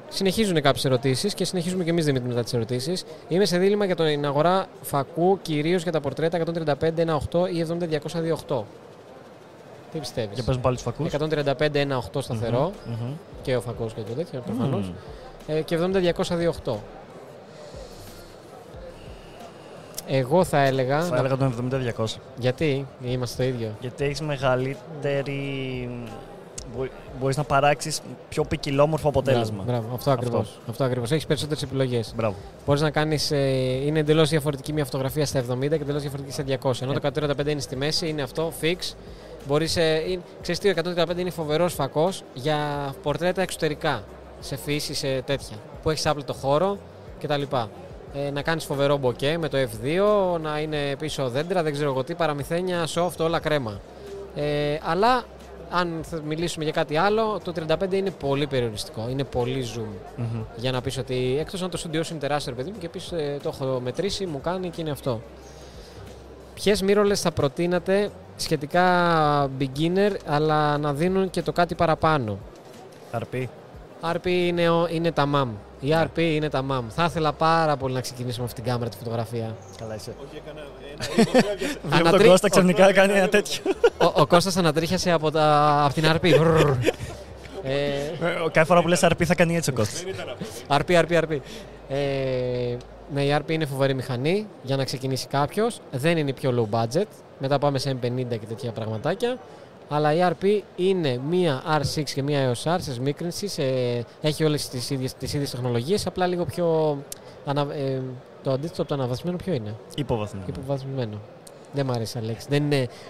Συνεχίζουν κάποιες ερωτήσεις και συνεχίζουμε και εμείς, Δημήτρη, μετά τις ερωτήσεις. Είμαι σε δίλημμα για την αγορά φακού, κυρίως για τα πορτρέτα 135-1.8 ή 70-208. Τι πιστεύεις? Για πες πάλι τους φακούς. 135-1.8 σταθερό και ο φακός και το τέτοιο προφανώς. Και 70-208. Εγώ θα έλεγα. Θα έλεγα τον 70-200. Γιατί είμαστε το ίδιο? Γιατί έχεις μεγαλύτερη. Μπορείς να παράξεις πιο ποικιλόμορφο αποτέλεσμα. Μπράβο. Αυτό ακριβώς. Έχεις περισσότερες επιλογές. Μπορείς να κάνεις. Είναι εντελώς διαφορετική μια φωτογραφία στα 70 και εντελώς διαφορετική στα 200. Ενώ το 135 είναι στη μέση, είναι αυτό, fix. Ξέρεις τι, το 135 είναι φοβερός φακός για πορτρέτα εξωτερικά. Σε φύση, σε τέτοια. Που έχεις άπλετο χώρο κτλ. Να κάνεις φοβερό μποκέ με το F2, να είναι πίσω δέντρα, δεν ξέρω εγώ τι, παραμυθένια, soft, όλα κρέμα. Αλλά αν θα μιλήσουμε για κάτι άλλο, το 35 είναι πολύ περιοριστικό, είναι πολύ zoom. Για να πεις ότι εκτός αν το studio σου είναι τεράστιο, παιδί μου, και πεις το έχω μετρήσει, μου κάνει και είναι αυτό. Ποιες mirrorless θα προτείνατε σχετικά beginner, αλλά να δίνουν και το κάτι παραπάνω? RP. RP είναι τα MAM. Η RP είναι τα MAM. Θα ήθελα πάρα πολύ να ξεκινήσουμε αυτή την κάμερα τη φωτογραφία. Καλά είσαι. Όχι, έκανα. Βλέπω τον Κώστα ξαφνικά κάνει ένα τέτοιο. Ο Κώστας ανατρίχιασε από την RP. Κάθε φορά που λες RP θα κάνει έτσι ο Κώστας. RP. Ναι, η RP είναι φοβερή μηχανή για να ξεκινήσει κάποιος. Δεν είναι πιο low budget. Μετά πάμε σε M50 και τέτοια πραγματάκια. Αλλά η RP είναι μία R6 και μία EOS R σε σμίκρινση, έχει όλες τις ίδιες τεχνολογίες, απλά λίγο πιο... το αντίθετο από το αναβαθμισμένο ποιο είναι? Υποβαθμισμένο. Δεν μ' αρέσει η λέξη.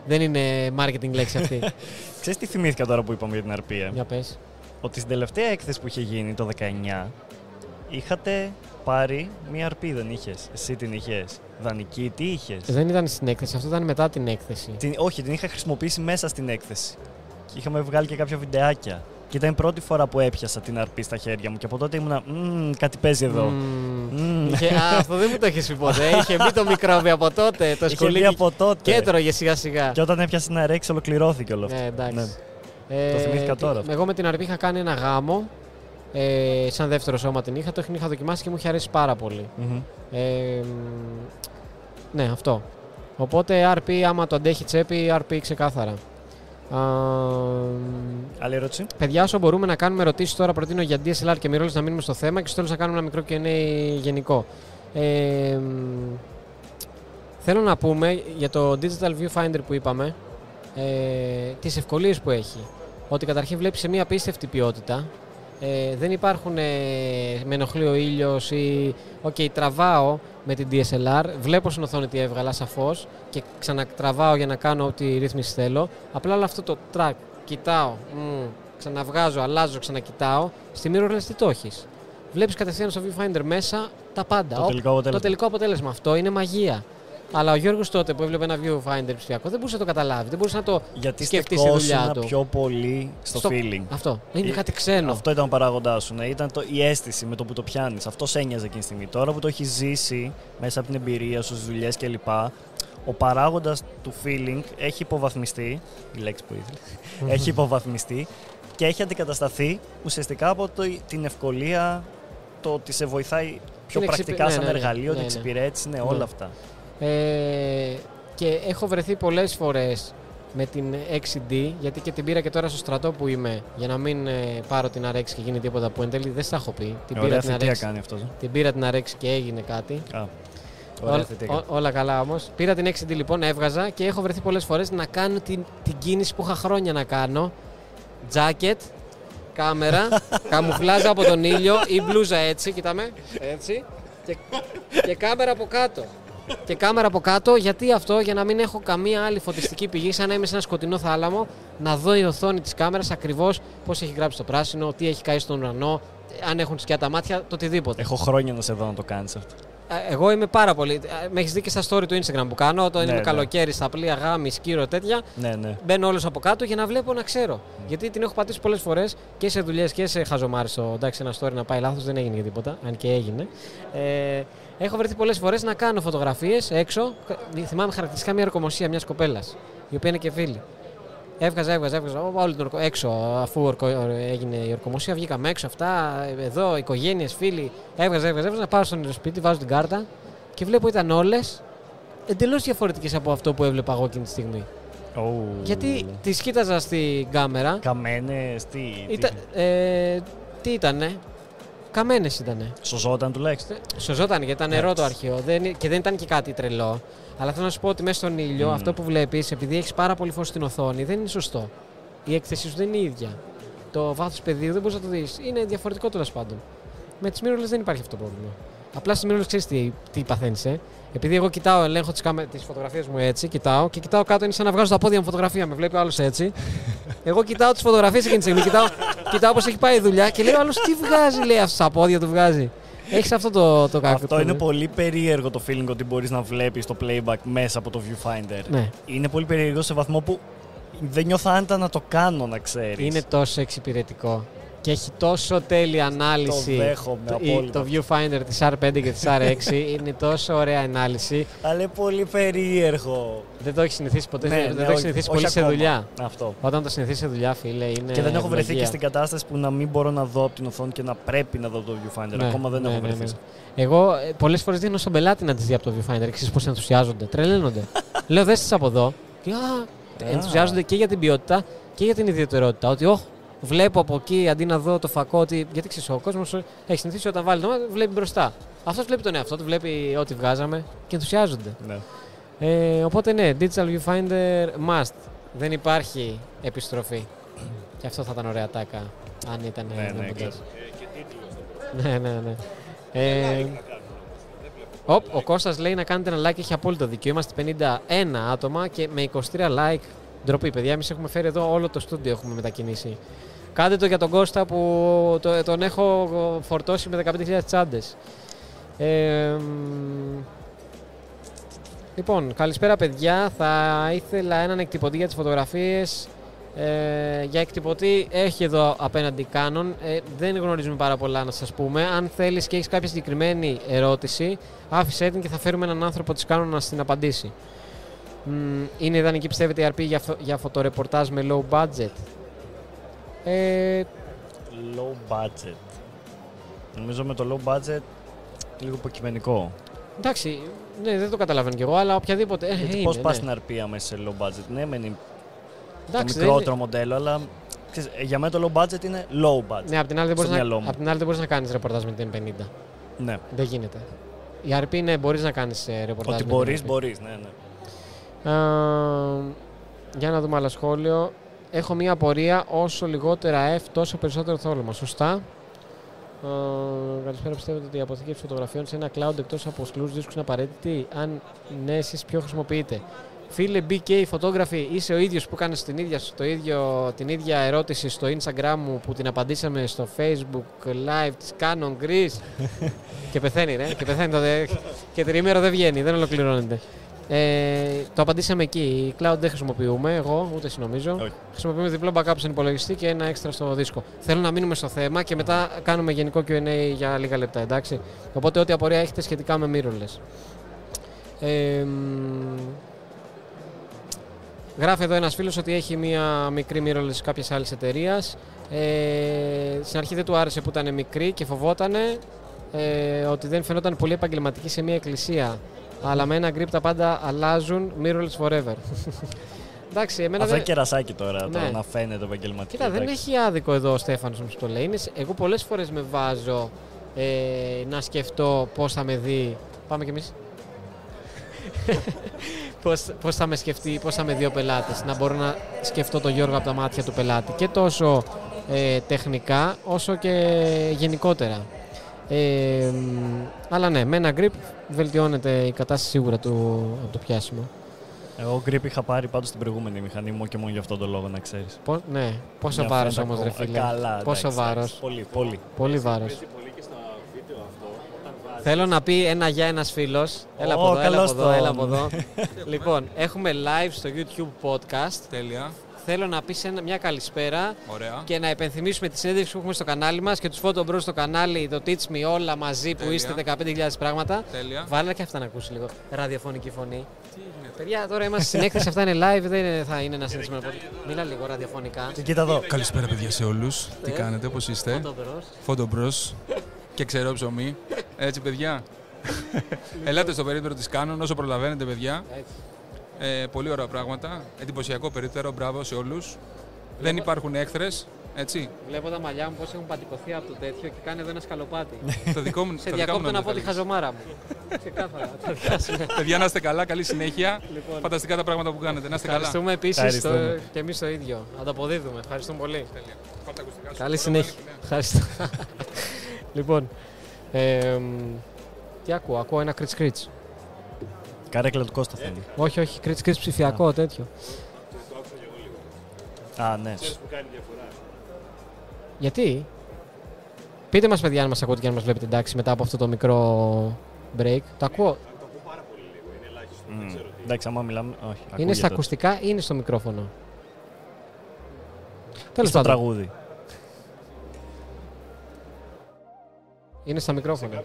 Δεν είναι marketing λέξη αυτή. Ξέρεις τι θυμήθηκα τώρα που είπαμε για την RP? Για πες. Ότι στην τελευταία έκθεση που είχε γίνει, το 19, είχατε πάρει μία RP, δεν είχες? Εσύ την είχες? Δανική, τι είχες? Δεν ήταν στην έκθεση, αυτό ήταν μετά την έκθεση. Όχι, την είχα χρησιμοποιήσει μέσα στην έκθεση. Και είχαμε βγάλει και κάποια βιντεάκια. Και ήταν η πρώτη φορά που έπιασα την RP στα χέρια μου. Και από τότε ήμουνα, κάτι παίζει εδώ. Αυτό δεν μου το έχεις πει ποτέ. Είχε μπει το μικρόβι από τότε, το σκολίκι. Και έτρωγε σιγά-σιγά. Και όταν έπιασε την RX, ολοκληρώθηκε όλο αυτό. Το θυμήθηκα τώρα. Εγώ με την RP είχα κάνει ένα γάμο. Σαν δεύτερο σώμα την είχα δοκιμάσει και μου είχε αρέσει πάρα πολύ. Ναι, αυτό. Οπότε RP, άμα το αντέχει τσέπη, RP ξεκάθαρα. Καλή ερώτηση. Παιδιά, όσο μπορούμε να κάνουμε ερωτήσεις τώρα, προτείνω για DSLR και Mirrorless να μείνουμε στο θέμα και στο τέλος να κάνουμε ένα μικρό Q&A γενικό. Θέλω να πούμε για το Digital Viewfinder που είπαμε, τις ευκολίες που έχει. Ότι καταρχήν βλέπεις σε μια απίστευτη ποιότητα. Δεν υπάρχουν με ενοχλεί ο ήλιος ή okay, τραβάω με την DSLR, βλέπω στην οθόνη τι έβγαλα σαφώς και ξανατραβάω για να κάνω ό,τι ρύθμιση θέλω. Απλά όλο αυτό το track, κοιτάω, ξαναβγάζω, αλλάζω, ξανακοιτάω. Στη Mirrorless τι το έχεις? Βλέπεις κατευθείαν στο viewfinder μέσα τα πάντα. Το τελικό αποτέλεσμα. Αυτό είναι μαγεία. Αλλά ο Γιώργος τότε που έβλεπε ένα viewfinder ψηφιακό δεν μπορούσε να το καταλάβει, δεν μπορούσε να το σκεφτεί στη δουλειά του. Πιο πολύ στο feeling. Αυτό. Είναι κάτι ξένο. Αυτό ήταν ο παράγοντάς σου. Ναι. Ήταν η αίσθηση με το που το πιάνεις. Αυτό σε ένοιαζε εκείνη τη στιγμή. Τώρα που το έχεις ζήσει μέσα από την εμπειρία σου, στις δουλειές κλπ. Ο παράγοντας του feeling έχει υποβαθμιστεί. Η λέξη που ήθελε. Έχει υποβαθμιστεί και έχει αντικατασταθεί ουσιαστικά από την ευκολία, το ότι σε βοηθάει πιο πρακτικά σαν εργαλείο, την εξυπηρέτηση, όλα αυτά. Και έχω βρεθεί πολλές φορές με την 6D, γιατί και την πήρα και τώρα στο στρατό που είμαι, για να μην πάρω την R6 και γίνει τίποτα που εν τέλει δεν σας έχω πει. Την πήρα την R6 και έγινε κάτι. Όλα καλά όμως. Πήρα την 6D λοιπόν, έβγαζα και έχω βρεθεί πολλές φορές να κάνω την κίνηση που είχα χρόνια να κάνω. Τζάκετ, κάμερα, καμουφλάζα από τον ήλιο ή μπλούζα έτσι, κοιτάμε, έτσι, και κάμερα από κάτω. Και κάμερα από κάτω, γιατί αυτό? Για να μην έχω καμία άλλη φωτιστική πηγή, σαν να είμαι σε ένα σκοτεινό θάλαμο, να δω η οθόνη της κάμερας ακριβώς πώς έχει γράψει το πράσινο, τι έχει καεί στον ουρανό, αν έχουν σκιά τα μάτια, το οτιδήποτε. Έχω χρόνια να σε δω να το κάνεις αυτό. Εγώ είμαι πάρα πολύ. Με έχεις δει και στα story του Instagram που κάνω, όταν είμαι καλοκαίρι, στα πλοία, γάμι, σκύρο, τέτοια. Μπαίνω όλος από κάτω για να βλέπω, να ξέρω. Γιατί την έχω πατήσει πολλές φορές και σε δουλειές και σε χαζομάριστο. Εντάξει, ένα story να πάει λάθος, δεν έγινε τίποτα, αν και έγινε. Έχω βρεθεί πολλές φορές να κάνω φωτογραφίες έξω. Θυμάμαι χαρακτηριστικά μια ορκομοσία μιας κοπέλας, η οποία είναι και φίλη. Έβγαζα όλη την έξω, αφού έγινε η ορκομοσία, βγήκαμε έξω, αυτά, εδώ, οικογένειες, φίλοι. Έβγαζα, να πάω στο σπίτι, βάζω την κάρτα και βλέπω ήταν όλες εντελώς διαφορετικές από αυτό που έβλεπα εγώ εκείνη τη στιγμή. Γιατί τις κοίταζα στην κάμερα. Καμένες, τι ήτανε. Καμένες ήτανε. Σωζόταν τουλάχιστον. Σωζόταν, γιατί ήταν νερό το αρχείο και δεν ήταν και κάτι τρελό. Αλλά θέλω να σου πω ότι μέσα στον ήλιο αυτό που βλέπεις, επειδή έχεις πάρα πολύ φως στην οθόνη, δεν είναι σωστό. Η έκθεσή σου δεν είναι η ίδια. Το βάθος πεδίου δεν μπορείς να το δεις. Είναι διαφορετικό τέλος πάντων. Με τις Mirrorless δεν υπάρχει αυτό το πρόβλημα. Απλά στις Mirrorless ξέρεις τι παθαίνεις. Επειδή εγώ κοιτάω, ελέγχω τις φωτογραφίες μου έτσι, κοιτάω και κοιτάω κάτω, είναι σαν να βγάζω τα πόδια μου φωτογραφία. Με βλέπει ο άλλος έτσι. Εγώ κοιτάω τις φωτογραφίες εκείνη τη στιγμή, κοιτάω πώς έχει πάει η δουλειά και λέω άλλος τι βγάζει, λέει αυτά τα πόδια του βγάζει. Έχεις αυτό το κακό. Αυτό είναι πολύ περίεργο το feeling ότι μπορείς να βλέπεις το playback μέσα από το viewfinder. Ναι. Είναι πολύ περίεργο σε βαθμό που δεν νιώθω άνετα να το κάνω, να ξέρεις. Είναι τόσο εξυπηρετικό και έχει τόσο τέλεια ανάλυση. Το δέχομαι απόλυτα. Το viewfinder της R5 και της R6 είναι τόσο ωραία ανάλυση. Αλλά πολύ περίεργο. Δεν το έχεις συνηθίσει ποτέ. Δεν το έχεις συνηθίσει πολύ σε δουλειά. Αυτό. Όταν το συνηθίσεις σε δουλειά, φίλε, είναι. Και δεν έχω βρεθεί και στην κατάσταση που να μην μπορώ να δω από την οθόνη και να πρέπει να δω το viewfinder. Ακόμα δεν έχω βρεθεί. Εγώ πολλές φορές δίνω στον πελάτη να τις δει από το viewfinder. Ξέρεις πώς ενθουσιάζονται. Τρελαίνονται. Λέω δες τις από εδώ. Ενθουσιάζονται και για την ποιότητα και για την ιδιαιτερότητα. Ότι βλέπω από εκεί αντί να δω το φακό. Γιατί ξέρεις, ο κόσμος έχει συνηθίσει όταν βάλει το μάτι, βλέπει μπροστά. Αυτός βλέπει τον εαυτό του, βλέπει ό,τι βγάζαμε και ενθουσιάζονται. Ναι. Οπότε ναι, Digital Viewfinder must. Δεν υπάρχει επιστροφή. Και αυτό θα ήταν ωραία τάκα, αν ήταν. Ναι, και τίτλος. Ναι. Ο Κώστας λέει να κάνετε ένα like, έχει απόλυτο δίκιο. Είμαστε 51 άτομα και με 23 like. Ντροπή, παιδιά. Εμείς έχουμε φέρει εδώ όλο το στούντιο, έχουμε μετακινήσει. Κάντε το για τον Κώστα που τον έχω φορτώσει με 15.000 τσάντες. Λοιπόν, καλησπέρα παιδιά. Θα ήθελα έναν εκτυπωτή για τις φωτογραφίες. Για εκτυπωτή έχει εδώ απέναντι Canon. Δεν γνωρίζουμε πάρα πολλά να σας πούμε. Αν θέλεις και έχεις κάποια συγκεκριμένη ερώτηση, άφησέ την και θα φέρουμε έναν άνθρωπο της Canon να την απαντήσει. Είναι ιδανική πιστεύετε η RP για φωτορεπορτάζ με low budget? Low budget. Νομίζω με το low budget λίγο υποκειμενικό. Εντάξει, ναι, δεν το καταλαβαίνω κι εγώ, αλλά οποιαδήποτε. Πώς πας στην RP αμέσως σε low budget? Ναι, μεν είναι το μικρότερο μοντέλο, αλλά Ξέρεις, για μένα το low budget είναι low budget. Ναι, απ' την άλλη δεν μπορείς να κάνεις ρεπορτάζ με την M50. Ναι. Δεν γίνεται. Η RP ναι, μπορείς να κάνεις ρεπορτάζ. Ότι μπορείς, ναι, ναι. Για να δούμε άλλο σχόλιο. Έχω μία απορία. Όσο λιγότερα F, τόσο περισσότερο θόλωμα. Σωστά. Καλησπέρα. Πιστεύετε ότι η αποθήκευση φωτογραφιών σε ένα cloud εκτός από σκληρούς δίσκους είναι απαραίτητη? Αν ναι, εσείς ποιο χρησιμοποιείτε? Φίλε BK Photography, είσαι ο ίδιος που κάνεις την ίδια ερώτηση στο Instagram μου που την απαντήσαμε στο Facebook Live της Canon Greece. Και πεθαίνει, ρε. Και πεθαίνει τότε. Και τριήμερο δεν βγαίνει, δεν ολοκληρώνεται. Το απαντήσαμε εκεί. Cloud δεν χρησιμοποιούμε, εγώ ούτε εσύ νομίζω. Okay. Χρησιμοποιούμε διπλό backup στον υπολογιστή και ένα έξτρα στο δίσκο. Θέλω να μείνουμε στο θέμα και μετά κάνουμε γενικό Q&A για λίγα λεπτά, εντάξει. Οπότε, ό,τι απορία έχετε σχετικά με mirrorless. Γράφει εδώ ένας φίλος ότι έχει μία μικρή mirrorless κάποιας άλλης εταιρείας. Στην αρχή δεν του άρεσε που ήταν μικρή και φοβότανε ότι δεν φαινόταν πολύ επαγγελματική σε μία εκκλησία. Αλλά με ένα grip τα πάντα αλλάζουν, mirrorless forever. Εντάξει, εμένα αυτό είναι κερασάκι τώρα, ναι. Να φαίνεται επαγγελματική. Κοίτα, εντάξει. Δεν έχει άδικο εδώ ο Στέφανος που το λέει. Εγώ πολλές φορές με βάζω να σκεφτώ πώς θα με δει. Πάμε κι εμείς. Πώς θα με σκεφτεί, πώς θα με δει ο πελάτης. Να μπορώ να σκεφτώ τον Γιώργο από τα μάτια του πελάτη. Και τόσο τεχνικά, όσο και γενικότερα. Αλλά ναι, με ένα grip βελτιώνεται η κατάσταση σίγουρα από το πιάσιμο. Εγώ grip είχα πάρει πάντως στην προηγούμενη μηχανή μου και μόνο γι' αυτόν τον λόγο, να ξέρεις. Ναι, πόσο βάρος όμως ρε φίλε. Καλά, πόσο βάρος. Πολύ βάρος. Θέλω να πει ένα για ένας φίλος. Έλα από εδώ, έλα από εδώ, έλα από εδώ. Λοιπόν, έχουμε live στο YouTube podcast. Τέλεια. Θέλω να πεις μια καλησπέρα. Ωραία. Και να υπενθυμίσουμε τη συνέντευξη που έχουμε στο κανάλι μας και τους photo bros στο κανάλι, το Teach Me, όλα μαζί. Τέλεια. Που είστε 15.000 πράγματα. Τέλεια. Βάλε και αυτά να ακούσει λίγο. Ραδιοφωνική φωνή. Τι είναι. Παιδιά, τώρα είμαστε στην έκθεση, αυτά είναι live, δεν θα είναι ένα συνέντευξη. Μίλα λίγο ραδιοφωνικά. Κοίτα εδώ. Καλησπέρα, παιδιά, σε όλους. Τι κάνετε, πώς είστε? Photo bros. Και ξερό ψωμί. Έτσι, παιδιά. Ελάτε στο περίπτερο της Canon όσο προλαβαίνετε, παιδιά. Πολύ ωραία πράγματα. Εντυπωσιακό περίπτερο. Μπράβο σε όλους. Δεν υπάρχουν έχθρες. Έτσι. Βλέπω τα μαλλιά μου πώς έχουν πατικωθεί από το τέτοιο και κάνει εδώ ένα σκαλοπάτι. Το δικό μου. Σε διακόπτω να πω τη χαζομάρα μου. Ξεκάθαρα. Παιδιά, να είστε καλά. Καλή συνέχεια. Φανταστικά τα πράγματα που κάνετε. Να είστε καλά. Ευχαριστούμε επίσης και εμείς το ίδιο. Ανταποδίδουμε. Ευχαριστούμε πολύ. Καλή συνέχεια. Ευχαριστώ. Λοιπόν, τι ακούω, ένα κριτς-κριτς. Καρέκλα του Κώστα θέλει. Όχι, κριτς-κριτς ψηφιακό, τέτοιο. Το άκουσα και εγώ λίγο. Ναι. Ξέρεις που κάνει διαφορά. Γιατί? Πείτε μας, παιδιά, αν μας ακούτε και αν μας βλέπετε, εντάξει, μετά από αυτό το μικρό break. Το ακούω. Το ακούω πάρα πολύ λίγο, είναι ελάχιστο, δεν ξέρω τι. Εντάξει, άμα μιλάμε, όχι. Είναι στα ακουστικά ή είναι στο μικρόφωνο? Τέλος πάντων. Στο τραγούδι. Είναι στα μικρόφωνα.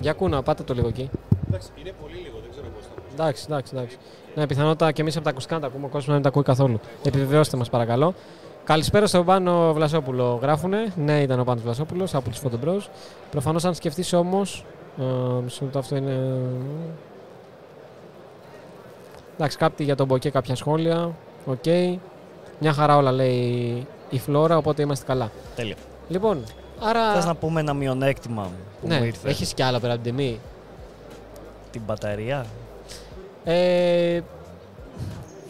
Για κούνα, πάτε το λίγο εκεί. Εντάξει, είναι πολύ λίγο, δεν ξέρω πώς θα ακούσει. Εντάξει. Ναι, πιθανότατα και εμείς από τα ακουστικά να τα ακούμε, ο κόσμος να μην τα ακούει καθόλου. Επιβεβαιώστε μας, παρακαλώ. Καλησπέρα στον Πάνο Βλασόπουλο, γράφουνε. Ναι, ήταν ο Πάνος Βλασόπουλος από τους Photo Bros. Προφανώς, αν σκεφτείς όμως. Αυτό είναι. Εντάξει, κάτι για τον Μποκέ, κάποια σχόλια. Οκ. Μια χαρά όλα λέει η Φλόρα, οπότε είμαστε καλά. Τέλεια. Λοιπόν. Άρα... Θες να πούμε ένα μειονέκτημα που μου ήρθε? Έχεις κι άλλα πέρα από την τιμή? Την μπαταρία.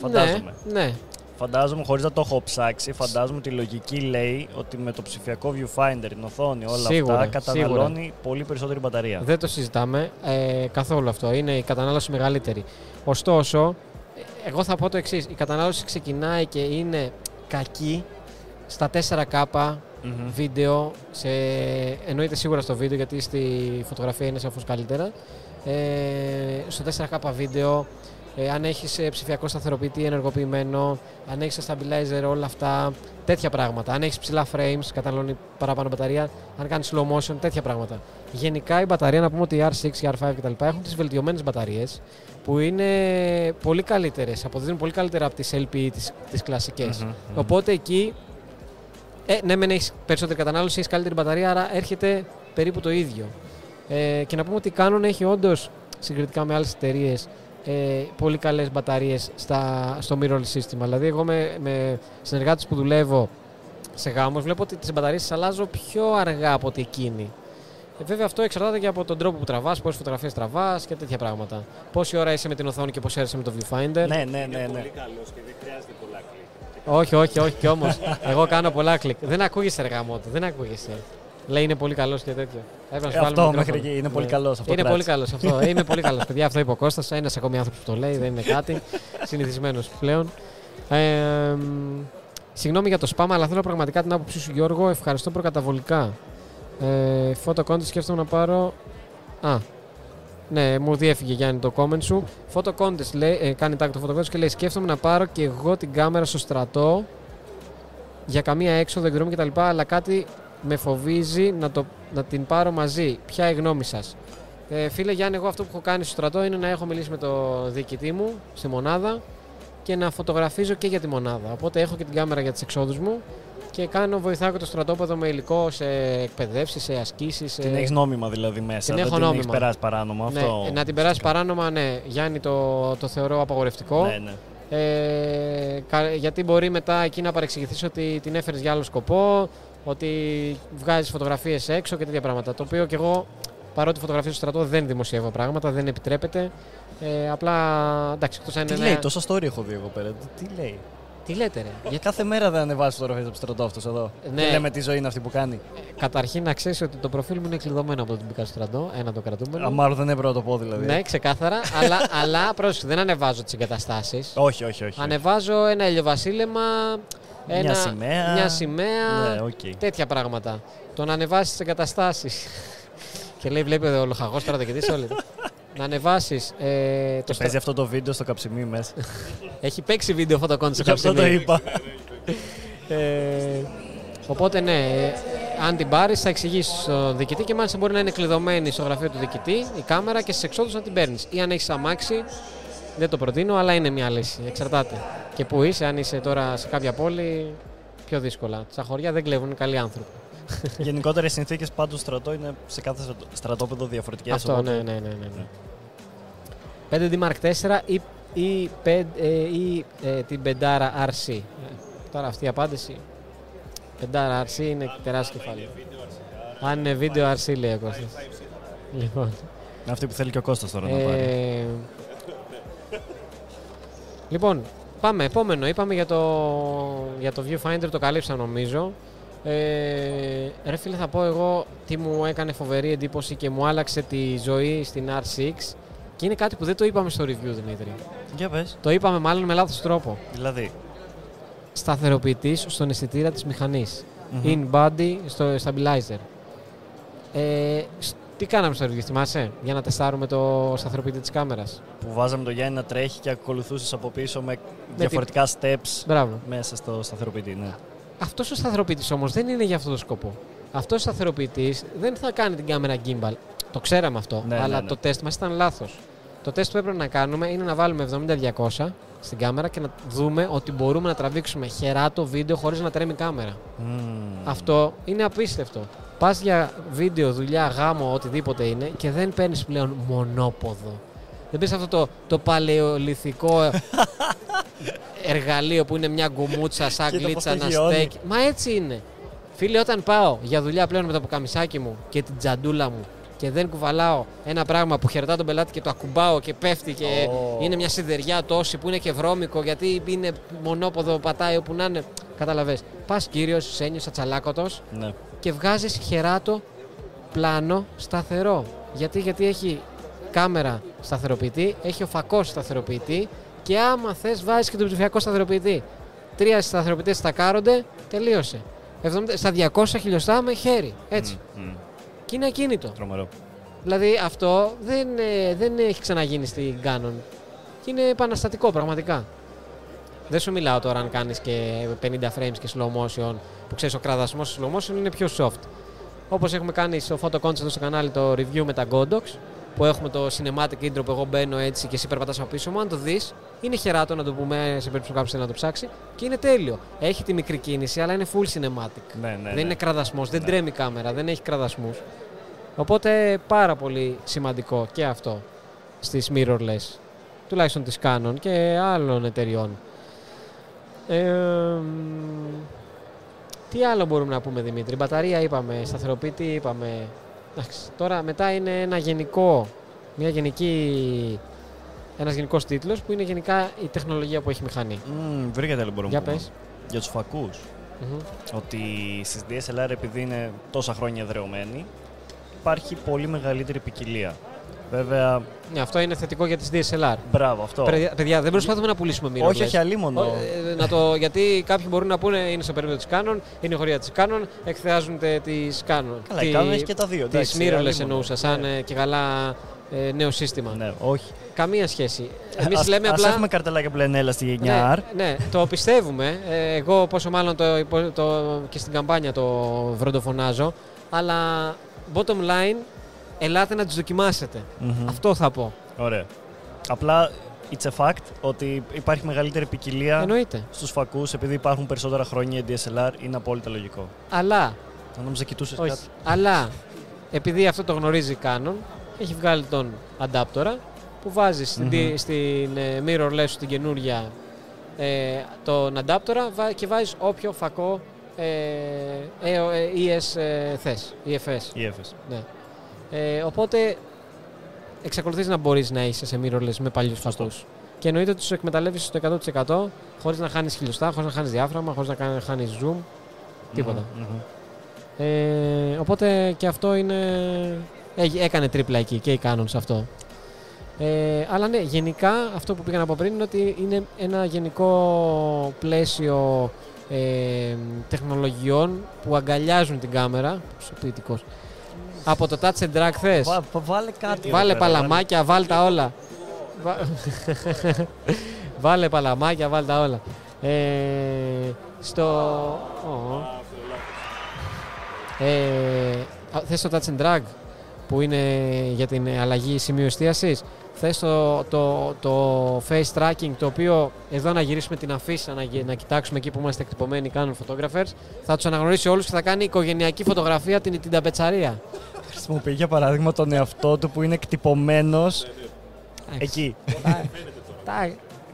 Φαντάζομαι. Ναι. Φαντάζομαι, χωρίς να το έχω ψάξει, φαντάζομαι τη λογική λέει ότι με το ψηφιακό viewfinder, την οθόνη, όλα σίγουρα, αυτά καταναλώνει πολύ περισσότερη μπαταρία. Δεν το συζητάμε καθόλου αυτό. Είναι η κατανάλωση μεγαλύτερη. Ωστόσο, εγώ θα πω το εξής. Η κατανάλωση ξεκινάει και είναι κακή στα 4K. Βίντεο, εννοείται σίγουρα στο βίντεο γιατί στη φωτογραφία είναι σαφώς καλύτερα. Στο 4K βίντεο, αν έχεις ψηφιακό σταθεροποιητή ενεργοποιημένο, αν έχεις stabilizer, όλα αυτά, τέτοια πράγματα. Αν έχεις ψηλά frames, καταναλώνει παραπάνω μπαταρία, αν κάνεις slow motion, τέτοια πράγματα. Γενικά η μπαταρία, να πούμε ότι οι R6, οι R5 κτλ. Έχουν τις βελτιωμένες μπαταρίες που είναι πολύ καλύτερες, αποδίδουν πολύ καλύτερα από τις LPE, τις κλασικές. Οπότε εκεί. Ναι, μεν έχεις περισσότερη κατανάλωση, έχεις καλύτερη μπαταρία, άρα έρχεται περίπου το ίδιο. Και να πούμε ότι η Canon έχει όντως, συγκριτικά με άλλες εταιρείες, πολύ καλές μπαταρίες στο mirrorless σύστημα. Δηλαδή, εγώ με συνεργάτες που δουλεύω σε γάμους βλέπω ότι τις μπαταρίες τις αλλάζω πιο αργά από ότι εκείνη. Βέβαια αυτό εξαρτάται και από τον τρόπο που τραβάς, πόσες φωτογραφίες τραβάς και τέτοια πράγματα. Πόση ώρα είσαι με την οθόνη και πόση ώρα είσαι με το viewfinder. Ναι. Πολύ καλός και δεν χρειάζεται πολλά κλικ. Όχι, και όμως. Εγώ κάνω πολλά κλικ. Δεν ακούγεσαι αργά μότο, δεν ακούγεσαι. Λέει είναι πολύ καλός και τέτοιο. Αυτό μέχρι εκεί, είναι πολύ καλός. Είναι πολύ καλός αυτό. Είμαι πολύ καλός. Παιδιά, αυτό είπε ο Κώστας. Ένας ακόμη άνθρωπος που το λέει, δεν είναι κάτι. Συνηθισμένος πλέον. Συγγνώμη για το σπάμα, αλλά θέλω πραγματικά την άποψή σου, Γιώργο. Ευχαριστώ προκαταβολικά. Photo content σκέφτομαι να πάρω. Ναι, μου διέφυγε Γιάννη το comment σου. Photo contest λέει, κάνει tag το photo contest και λέει: σκέφτομαι να πάρω και εγώ την κάμερα στο στρατό για καμία έξοδο, εκδρομή κτλ. Αλλά κάτι με φοβίζει να την πάρω μαζί. Ποια η γνώμη σας? Φίλε Γιάννη, εγώ αυτό που έχω κάνει στο στρατό είναι να έχω μιλήσει με το διοικητή μου στη μονάδα και να φωτογραφίζω και για τη μονάδα. Οπότε έχω και την κάμερα για τις εξόδους μου. Και βοηθάω και το στρατόπεδο με υλικό σε εκπαιδεύσεις, σε ασκήσεις. Την έχεις νόμιμα δηλαδή μέσα. Την έχω νόμιμα. Την έχεις περάσει παράνομα. Ναι. Αυτό... Να την περάσει παράνομα, ναι. Γιάννη, το θεωρώ απαγορευτικό. Ναι. Γιατί μπορεί μετά εκεί να παρεξηγηθείς ότι την έφερες για άλλο σκοπό, ότι βγάζεις φωτογραφίες έξω και τέτοια πράγματα. Το οποίο κι εγώ, παρότι φωτογραφίζω στο στρατό, δεν δημοσιεύω πράγματα, δεν επιτρέπεται. Απλά εντάξει, εκτός αν είναι. Τι λέει, τόσα story έχω δει εγώ πέρα. Τι λέει. Τι λέτε, ρε. Γιατί κάθε μέρα δεν ανεβάζει φωτογραφίες από στρατό αυτός εδώ. Ναι. Τι λέμε, τη ζωή είναι αυτή που κάνει. Καταρχήν να ξέρεις ότι το προφίλ μου είναι κλειδωμένο από τον μπήκα στο στρατό. Ένα το κρατούμενο. Μάλλον δεν έπρεπε να το πω δηλαδή. Ναι, ξεκάθαρα. αλλά πρόσεχε, δεν ανεβάζω τις εγκαταστάσεις. Όχι. Ανεβάζω ένα ηλιοβασίλεμα. Μια σημαία. Ναι, okay. Τέτοια πράγματα. Το να ανεβάσεις τις εγκαταστάσεις. Και λέει, βλέπει ο λοχαγός τώρα και τι όλοι. Να ανεβάσεις. Παίζει αυτό το βίντεο στο καψιμί μέσα. Έχει παίξει βίντεο φωτοκόντι στο καψιμί. Αυτό το είπα. Οπότε ναι, αν την πάρεις, θα εξηγήσεις στον διοικητή και μάλιστα μπορεί να είναι κλειδωμένη στο γραφείο του διοικητή η κάμερα και στις εξόδους να την παίρνεις. Ή αν έχεις αμάξι, δεν το προτείνω, αλλά είναι μια λύση. Εξαρτάται. Και που είσαι, αν είσαι τώρα σε κάποια πόλη, πιο δύσκολα. Τα χωριά δεν κλέβουν, είναι καλοί άνθρωποι. Γενικότερα οι συνθήκες πάντως στρατό είναι σε κάθε στρατόπεδο διαφορετικές. Αυτό, ναι. 5D Mark 4 ή την πεντάρα RC. Τώρα αυτή η απάντηση. Πεντάρα RC είναι τεράστιο κεφάλαιο. Αν είναι βίντεο RC λέει ο Κώστας. Λοιπόν. Αυτή που θέλει και ο Κώστας τώρα να πάρει. Λοιπόν, πάμε επόμενο. Είπαμε για το viewfinder, το καλύψα νομίζω. Ρε φίλε, θα πω εγώ τι μου έκανε φοβερή εντύπωση και μου άλλαξε τη ζωή στην R6 και είναι κάτι που δεν το είπαμε στο review, Δημήτρη. Για πες. Το είπαμε μάλλον με λάθος τρόπο. Δηλαδή. Σταθεροποιητής στον αισθητήρα της μηχανής. In body στο stabilizer. Τι κάναμε στο review, θυμάσαι, για να τεστάρουμε το σταθεροποιητή της κάμερας. Που βάζαμε το Γιάννη να τρέχει και ακολουθούσες από πίσω με διαφορετικά steps. Μπράβο. Μέσα στο σταθεροποιητή, ναι. Αυτός ο σταθεροποιητής όμως δεν είναι για αυτό το σκοπό. Αυτός ο σταθεροποιητής δεν θα κάνει την κάμερα gimbal. Το ξέραμε αυτό, αλλά το τεστ μας ήταν λάθος. Το τεστ που έπρεπε να κάνουμε είναι να βάλουμε 70-200 στην κάμερα και να δούμε ότι μπορούμε να τραβήξουμε χεράτο βίντεο χωρίς να τρέμει η κάμερα. Αυτό είναι απίστευτο. Πας για βίντεο, δουλειά, γάμο, οτιδήποτε είναι και δεν παίρνεις πλέον μονόποδο. Δεν πεις αυτό το παλαιολιθικό εργαλείο που είναι μια γκουμούτσα, σαν γλίτσα, ένα στέκ. Μα έτσι είναι. Φίλε, όταν πάω για δουλειά πλέον με το πουκαμισάκι μου και την τζαντούλα μου και δεν κουβαλάω ένα πράγμα που χαιρετά τον πελάτη και το ακουμπάω και πέφτει και είναι μια σιδεριά τόση που είναι και βρώμικο γιατί είναι μονόποδο, πατάει όπου να είναι. Καταλαβες. Πας κύριος, σένιος, ατσαλάκωτος και βγάζεις χεράτο πλάνο σταθερό. Γιατί έχει κάμερα σταθεροποιητή, έχει ο φακός σταθεροποιητή. Και άμα θες βάζεις και τον ψηφιακό σταθεροποιητή. 3 σταθεροποιητές στακάρονται, τελείωσε. 70, στα 200 χιλιοστά με χέρι, έτσι. Και είναι ακίνητο. Τρομερό. Δηλαδή αυτό δεν έχει ξαναγίνει στην Canon. Και είναι επαναστατικό πραγματικά. Δεν σου μιλάω τώρα αν κάνεις και 50 frames και slow motion, που ξέρεις ο κραδασμός στο slow motion είναι πιο soft. Όπως έχουμε κάνει στο photo content στο κανάλι το review με τα Godox, που έχουμε το cinematic intro που εγώ μπαίνω έτσι και εσύ περπατάς από πίσω μου, αν το δεις, είναι χεράτο να το πούμε σε περίπτωση κάποιος θέλει να το ψάξει και είναι τέλειο. Έχει τη μικρή κίνηση, αλλά είναι full cinematic. Δεν είναι κραδασμός, δεν τρέμει η κάμερα, δεν έχει κραδασμούς. Οπότε πάρα πολύ σημαντικό και αυτό στις mirrorless, τουλάχιστον της Canon και άλλων εταιριών. Τι άλλο μπορούμε να πούμε, Δημήτρη? Μπαταρία είπαμε, σταθεροποιητή είπαμε. Εντάξει, τώρα μετά είναι ένα γενικό, ένας γενικός τίτλος που είναι γενικά η τεχνολογία που έχει μηχανή. Βρήκα τέλος μπορούμε. Για πες. Για τους φακούς. Ότι στις DSLR, επειδή είναι τόσα χρόνια εδραιωμένοι, υπάρχει πολύ μεγαλύτερη ποικιλία. Βέβαια... αυτό είναι θετικό για τις DSLR. Μπράβο, αυτό. Παιδιά, δεν προσπαθούμε να πουλήσουμε mirrorless. Όχι, όχι, αλλήμονο. Γιατί κάποιοι μπορούν να πούνε είναι στο περίπτωμα της Canon, είναι η χωρία της Canon, εκθεάζουν τις Canon. Καλά, η Canon έχει και τα δύο. Τις mirrorless εννοούσα, σαν και καλά νέο σύστημα. Ναι, όχι. Καμία σχέση. Εμείς λέμε απλά. Ας έχουμε καρτελάκια που λένε έλα στη 9R. Ναι, το πιστεύουμε. Εγώ πόσο μάλλον και στην καμπάνια το βροντοφωνάζω. Αλλά bottom line, ελάτε να τις δοκιμάσετε. Αυτό θα πω. Ωραία. Απλά it's a fact ότι υπάρχει μεγαλύτερη ποικιλία. Εννοείται. Στους φακούς, επειδή υπάρχουν περισσότερα χρόνια DSLR, είναι απόλυτα λογικό. Αλλά. Αν νόμιζα κοιτούσες κάτι. Αλλά επειδή αυτό το γνωρίζει η Canon, έχει βγάλει τον αντάπτορα που βάζει στην mirrorless σου την καινούρια τον αντάπτορα και βάζει όποιο φακό ES θες, EFS. Ναι. Οπότε εξακολουθείς να μπορείς να είσαι σε mirrorless με παλιούς φακούς. Και εννοείται ότι τους εκμεταλλεύεις στο 100% χωρίς να χάνεις χιλιοστά, χωρίς να χάνεις διάφραμα, χωρίς να χάνεις zoom, τίποτα. Οπότε και αυτό είναι... Έκανε τρίπλα εκεί και η Canon σε αυτό. Αλλά ναι, γενικά αυτό που πήγα να πω πριν είναι ότι είναι ένα γενικό πλαίσιο τεχνολογιών που αγκαλιάζουν την κάμερα. Ποιητικός. Από το touch and drag θες. Βάλε κάτι. Βάλε παλαμάκια, βάλ τα όλα. Βάλε παλαμάκια, βάλ τα όλα. Θες το touch and drag που είναι για την αλλαγή σημείου εστίασης. Θες το face tracking, το οποίο εδώ να γυρίσουμε την αφίσα, να κοιτάξουμε εκεί που είμαστε εκτυπωμένοι, κάνουν photographers, θα τους αναγνωρίσει όλους και θα κάνει οικογενειακή φωτογραφία την ταπετσαρία. Χρησιμοποιεί για παράδειγμα τον εαυτό του που είναι εκτυπωμένος εκεί.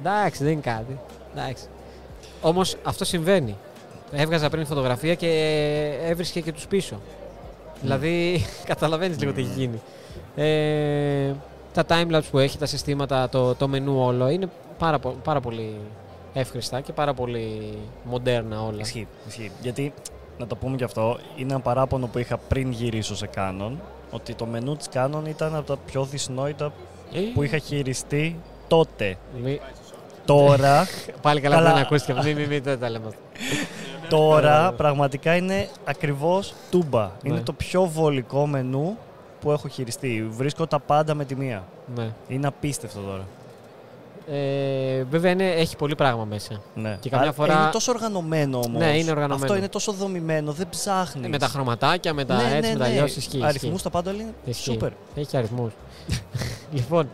Εντάξει, δεν είναι κάτι. Όμως αυτό συμβαίνει. Έβγαζα πριν φωτογραφία και έβρισκε και τους πίσω. Δηλαδή, καταλαβαίνεις λίγο τι έχει γίνει. Τα timelapse που έχει, τα συστήματα, το μενού όλο είναι πάρα πολύ εύχριστα και πάρα πολύ μοντέρνα όλα. Ισχύει. Γιατί, να το πούμε και αυτό, είναι ένα παράπονο που είχα πριν γυρίσω σε Canon, ότι το μενού της Canon ήταν από τα πιο δυσνόητα που είχα χειριστεί τότε. Τώρα... Πάλι καλά που δεν ακούστηκε. Μην το λέμε αυτό. Τώρα πραγματικά είναι ακριβώς τούμπα. Ναι. Είναι το πιο βολικό μενού που έχω χειριστεί. Βρίσκω τα πάντα με τη μία. Ναι. Είναι απίστευτο τώρα. Βέβαια έχει πολύ πράγμα μέσα. Ναι. Και καμιά φορά... Είναι τόσο οργανωμένο όμως. Ναι, είναι οργανωμένο. Αυτό είναι τόσο δομημένο, δεν ψάχνεις. Με τα χρωματάκια, με τα έτσι, με τα λιώσεις. Ισχύει. Αριθμούς τα πάντα είναι σούπερ. Έχει και αριθμούς. Λοιπόν,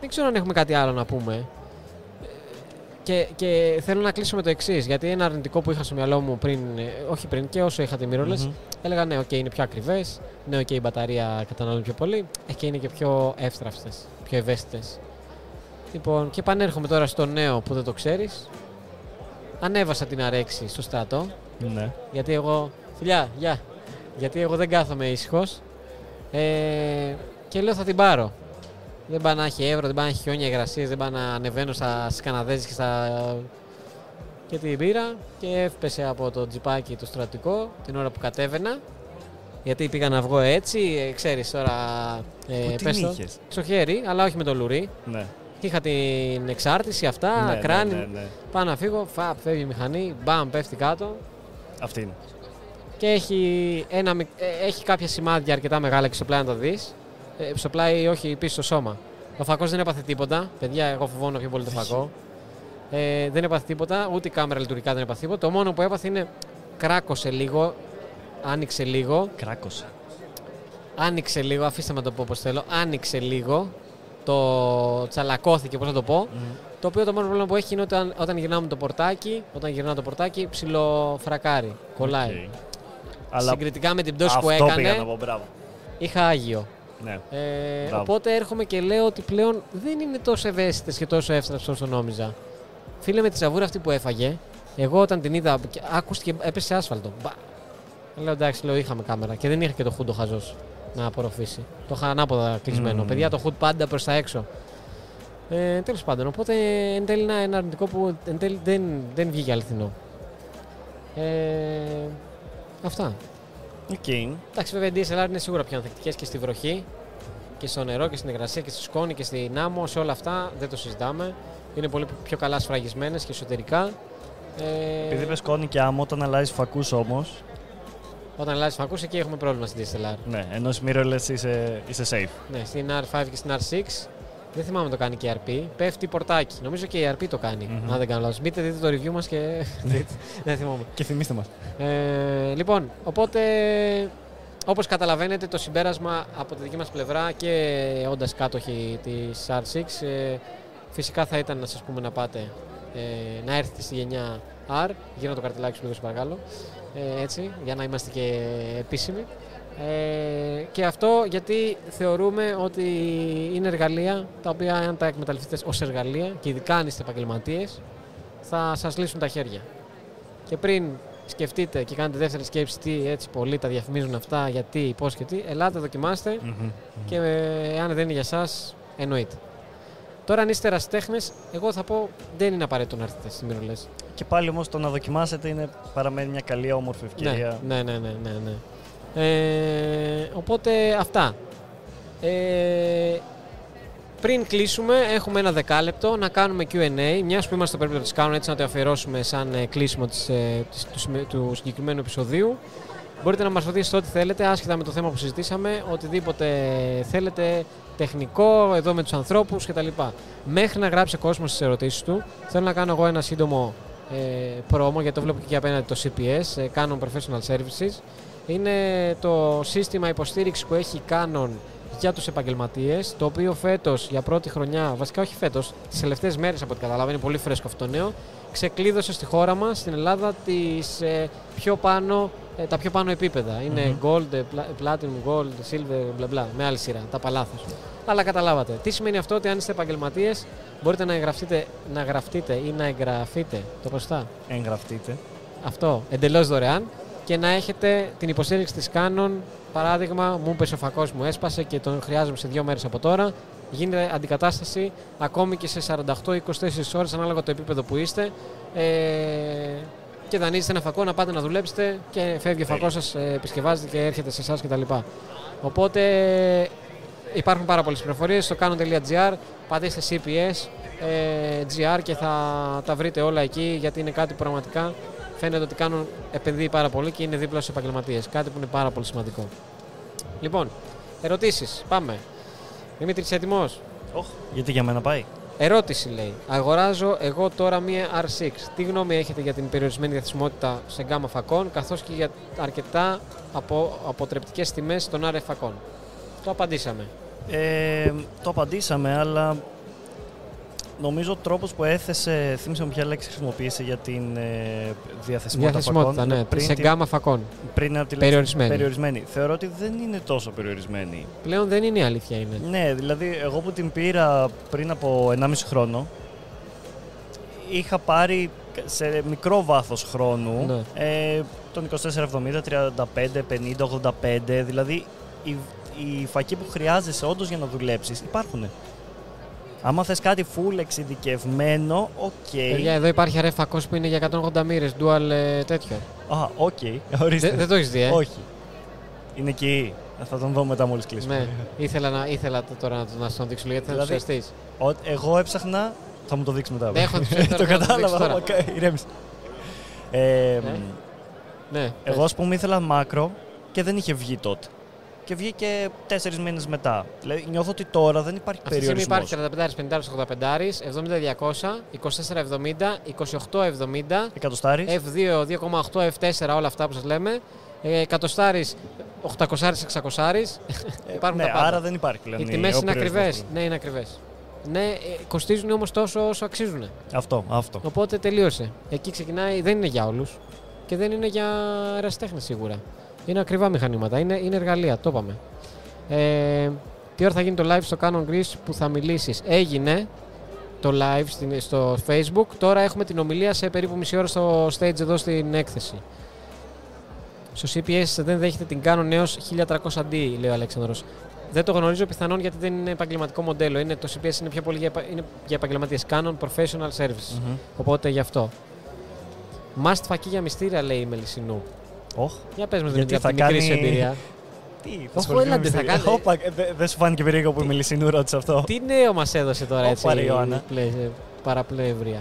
δεν ξέρω αν έχουμε κάτι άλλο να πούμε. Και θέλω να κλείσω με το εξής, γιατί ένα αρνητικό που είχα στο μυαλό μου πριν και όσο είχα τη mirrorless, έλεγα ναι, είναι πιο ακριβές, ναι, η μπαταρία καταναλώνει πιο πολύ και είναι και πιο εύστραυστες, πιο ευαίσθητες. Λοιπόν, και πανέρχομαι τώρα στο νέο που δεν το ξέρεις. Ανέβασα την R6 στο στρατό, γιατί εγώ, γιατί εγώ δεν κάθομαι ήσυχος και λέω θα την πάρω. Δεν πάνε να έχει εύρω, δεν πάνε να έχει χιόνια υγρασίες, δεν πάνε να ανεβαίνω στις Καναδέζες και την πήρα και έφπεσε από το τζιπάκι το στρατικό την ώρα που κατέβαινα, γιατί πήγα να βγω έτσι, ξέρεις τώρα... Την είχες. Στο χέρι, αλλά όχι με το λουρί. Ναι. Είχα την εξάρτηση αυτά, κράνη, πάω να φύγω, φεύγει η μηχανή, μπαμ, πέφτει κάτω. Αυτή είναι. Και έχει κάποια σημάδια αρκετά μεγάλα και στο πλάι να τα δεις. Στο πλάι, όχι πίσω στο σώμα. Ο φακός δεν έπαθε τίποτα. Παιδιά, εγώ φοβώνω πιο πολύ το φακό. Δεν έπαθε τίποτα, ούτε η κάμερα λειτουργικά δεν έπαθε τίποτα. Το μόνο που έπαθε είναι κράκωσε λίγο, άνοιξε λίγο. Κράκωσε. Άνοιξε λίγο, αφήστε με να το πω όπως θέλω. Άνοιξε λίγο, το τσαλακώθηκε, πώς να το πω. Το οποίο το μόνο πρόβλημα που έχει είναι όταν γυρνάμε το πορτάκι, ψιλοφρακάρει, κολλάει. Συγκριτικά με την πτώση που έκανε, είχα άγιο. Ναι. Οπότε έρχομαι και λέω ότι πλέον δεν είναι τόσο ευαίσθητες και τόσο εύστραυστες όσο νόμιζα. Φίλε, με τη σαβούρα αυτή που έφαγε, Εγώ όταν την είδα, άκουστηκε, έπεσε σε άσφαλτο. Μπα. Λέω εντάξει, λέω, είχαμε κάμερα και δεν είχα και το χούντο χαζός να απορροφήσει. Το είχα ανάποδα κλεισμένο. Παιδιά, το χούντο πάντα προς τα έξω. Τέλος πάντων, οπότε εν τέλει ένα αρνητικό που εν τέλει δεν βγήκε αληθινό. Αυτά. Okay. Εντάξει, βέβαια οι DSLR είναι σίγουρα πιο ανθεκτικές και στη βροχή και στο νερό και στην υγρασία και στη σκόνη και στην άμμο, σε όλα αυτά δεν το συζητάμε. Είναι πολύ πιο καλά σφραγισμένες και εσωτερικά. Επειδή με σκόνη και άμμο, όταν αλλάζεις φακούς όμως. Όταν αλλάζεις φακούς, εκεί έχουμε πρόβλημα στην DSLR. Ναι, ενώ στη Mirrorless είσαι safe. Ναι, στην R5 και στην R6. Δεν θυμάμαι το κάνει και RP. Πέφτει πορτάκι. Νομίζω και η RP το κάνει. Αν δεν κάνω λάθος. Μπείτε, δείτε το review μας και. Δεν θυμάμαι. Και θυμίστε μας. Λοιπόν, οπότε όπως καταλαβαίνετε, το συμπέρασμα από τη δική μας πλευρά και όντας κάτοχοι της R6, φυσικά θα ήταν να σας πούμε να πάτε να έρθετε στη γενιά R. Γίνω το καρτιλάκι σου λίγο, σε παρακαλώ. Έτσι, για να είμαστε και επίσημοι. Και αυτό γιατί θεωρούμε ότι είναι εργαλεία τα οποία, αν τα εκμεταλλευτείτε ως εργαλεία και ειδικά αν είστε επαγγελματίες, θα σας λύσουν τα χέρια. Και πριν σκεφτείτε και κάνετε δεύτερη σκέψη, τι έτσι πολλοί τα διαφημίζουν αυτά, γιατί, πώς και τι, ελάτε, δοκιμάστε και αν δεν είναι για σας, εννοείται. Τώρα, αν είστε ερασιτέχνες, εγώ θα πω δεν είναι απαραίτητο να έρθετε στη Mirrorless. Και πάλι όμως το να δοκιμάσετε παραμένει μια καλή, όμορφη ευκαιρία. Ναι. Οπότε αυτά. Πριν κλείσουμε, έχουμε ένα δεκάλεπτο να κάνουμε Q&A. Μιας που είμαστε στο περίπτωμα της Canon, έτσι να το αφιερώσουμε σαν κλείσιμο του συγκεκριμένου επεισοδίου. Μπορείτε να μας ρωτήσετε ό,τι θέλετε, άσχετα με το θέμα που συζητήσαμε, οτιδήποτε θέλετε, τεχνικό, εδώ με τους ανθρώπους κτλ. Μέχρι να γράψει ο κόσμος τις ερωτήσεις του, θέλω να κάνω εγώ ένα σύντομο πρόμο, γιατί το βλέπω και απέναντι το CPS, Canon Professional Services. Είναι το σύστημα υποστήριξης που έχει Canon για τους επαγγελματίες, το οποίο φέτος για πρώτη χρονιά, βασικά όχι φέτος, τις τελευταίες μέρες από ό,τι καταλάβα, είναι πολύ φρέσκο αυτό το νέο, ξεκλείδωσε στη χώρα μας, στην Ελλάδα, τα πιο πάνω επίπεδα. Είναι Gold, Platinum, Gold, Silver, bla bla, με άλλη σειρά, τα παλάθος. Αλλά καταλάβατε. Τι σημαίνει αυτό? Ότι αν είστε επαγγελματίες, μπορείτε να γραφτείτε ή να εγγραφείτε, το προστά. Εγγραφτείτε. Αυτό, εντελώς δωρεάν. Και να έχετε την υποστήριξη της Canon. Παράδειγμα, μου είπε ο φακός μου έσπασε και τον χρειάζομαι σε 2 μέρες από τώρα. Γίνεται αντικατάσταση ακόμη και σε 48-24 ώρες, ανάλογα το επίπεδο που είστε. Και δανείζετε ένα φακό να πάτε να δουλέψετε και φεύγει ο φακός σας, επισκευάζεται και έρχεται σε εσάς κτλ. Οπότε υπάρχουν πάρα πολλές πληροφορίες στο canon.gr. Πατήστε CPS, GR και θα τα βρείτε όλα εκεί, γιατί είναι κάτι που πραγματικά φαίνεται ότι Canon επενδύει πάρα πολύ και είναι δίπλα στους επαγγελματίες. Κάτι που είναι πάρα πολύ σημαντικό. Λοιπόν, ερωτήσεις. Πάμε. Δημήτρη, είσαι έτοιμος? Όχι, γιατί για μένα πάει. Ερώτηση λέει. Αγοράζω εγώ τώρα μία R6. Τι γνώμη έχετε για την περιορισμένη διαθεσιμότητα σε γκάμα φακών, καθώς και για αρκετά αποτρεπτικές τιμές στον RF φακών? Το απαντήσαμε. Το απαντήσαμε, αλλά νομίζω ο τρόπος που έθεσε, θύμισε μου ποια λέξη χρησιμοποίησε για την διαθεσιμότητα φακών. Ναι, σε γκάμα φακών. Πριν από τη λέξη περιορισμένη. Θεωρώ ότι δεν είναι τόσο περιορισμένη. Πλέον δεν είναι, η αλήθεια είναι. Ναι, δηλαδή εγώ που την πήρα πριν από 1,5 χρόνο, είχα πάρει σε μικρό βάθος χρόνου, ναι, τον 24-70, 35, 50, 85, δηλαδή οι φακοί που χρειάζεσαι όντως για να δουλέψεις υπάρχουν. Άμα θες κάτι full εξειδικευμένο, οκ. Παιδιά, εδώ υπάρχει RF φακός που είναι για 180 μοίρες, dual τέτοιο. Α, οκ. Δεν το έχεις δει, Όχι. Είναι εκεί. Θα τον δω μετά μόλις κλείσουμε. Ναι. Ήθελα τώρα να τον δείξω, γιατί θα το ουσιαστείς. Εγώ έψαχνα, θα μου το δείξει μετά. Το κατάλαβα, ηρέμησε. Εγώ, ας πούμε, ήθελα μάκρο και δεν είχε βγει τότε. Και βγήκε 4 μήνες μετά. Δηλαδή, νιώθω ότι τώρα δεν υπάρχει περιορισμός. Αυτή τη στιγμή υπάρχει 45, 55, 85, 70, 200, 24, 70, 28, 70, 100, F2, 2,8, F4, όλα αυτά που σας λέμε. 100, 800, 600. Υπάρχουν τα πάντα. Άρα δεν υπάρχει πλέον. Οι τιμές είναι ακριβές. Ναι, είναι ακριβές. Ναι, κοστίζουν όμως τόσο όσο αξίζουν. Αυτό. Οπότε τελείωσε. Εκεί ξεκινάει, δεν είναι για όλους και δεν είναι για ερασιτέχνες σίγουρα. Είναι ακριβά μηχανήματα, είναι εργαλεία, το είπαμε. Τι ώρα θα γίνει το live στο Canon Greece που θα μιλήσεις? Έγινε το live στο Facebook. Τώρα έχουμε την ομιλία σε περίπου μισή ώρα στο stage εδώ στην έκθεση. Στο CPS δεν δέχεται την Canon έως 1300D, λέει ο Αλέξανδρος. Δεν το γνωρίζω, πιθανόν γιατί δεν είναι επαγγελματικό μοντέλο. Είναι, το CPS είναι πιο πολύ για επαγγελματίες. Canon professional services. Mm-hmm. Οπότε γι' αυτό. Must φακή για μυστήρια, λέει η Μελισσινού. Για πες μας, Δημήτρη, από τη μικρή σου εμπειρία. Τι, δεν σου φάνηκε περίεργο που η Μελισσινού ρώτησε αυτό. Τι νέο μας έδωσε τώρα έτσι. Παραπλεύρια.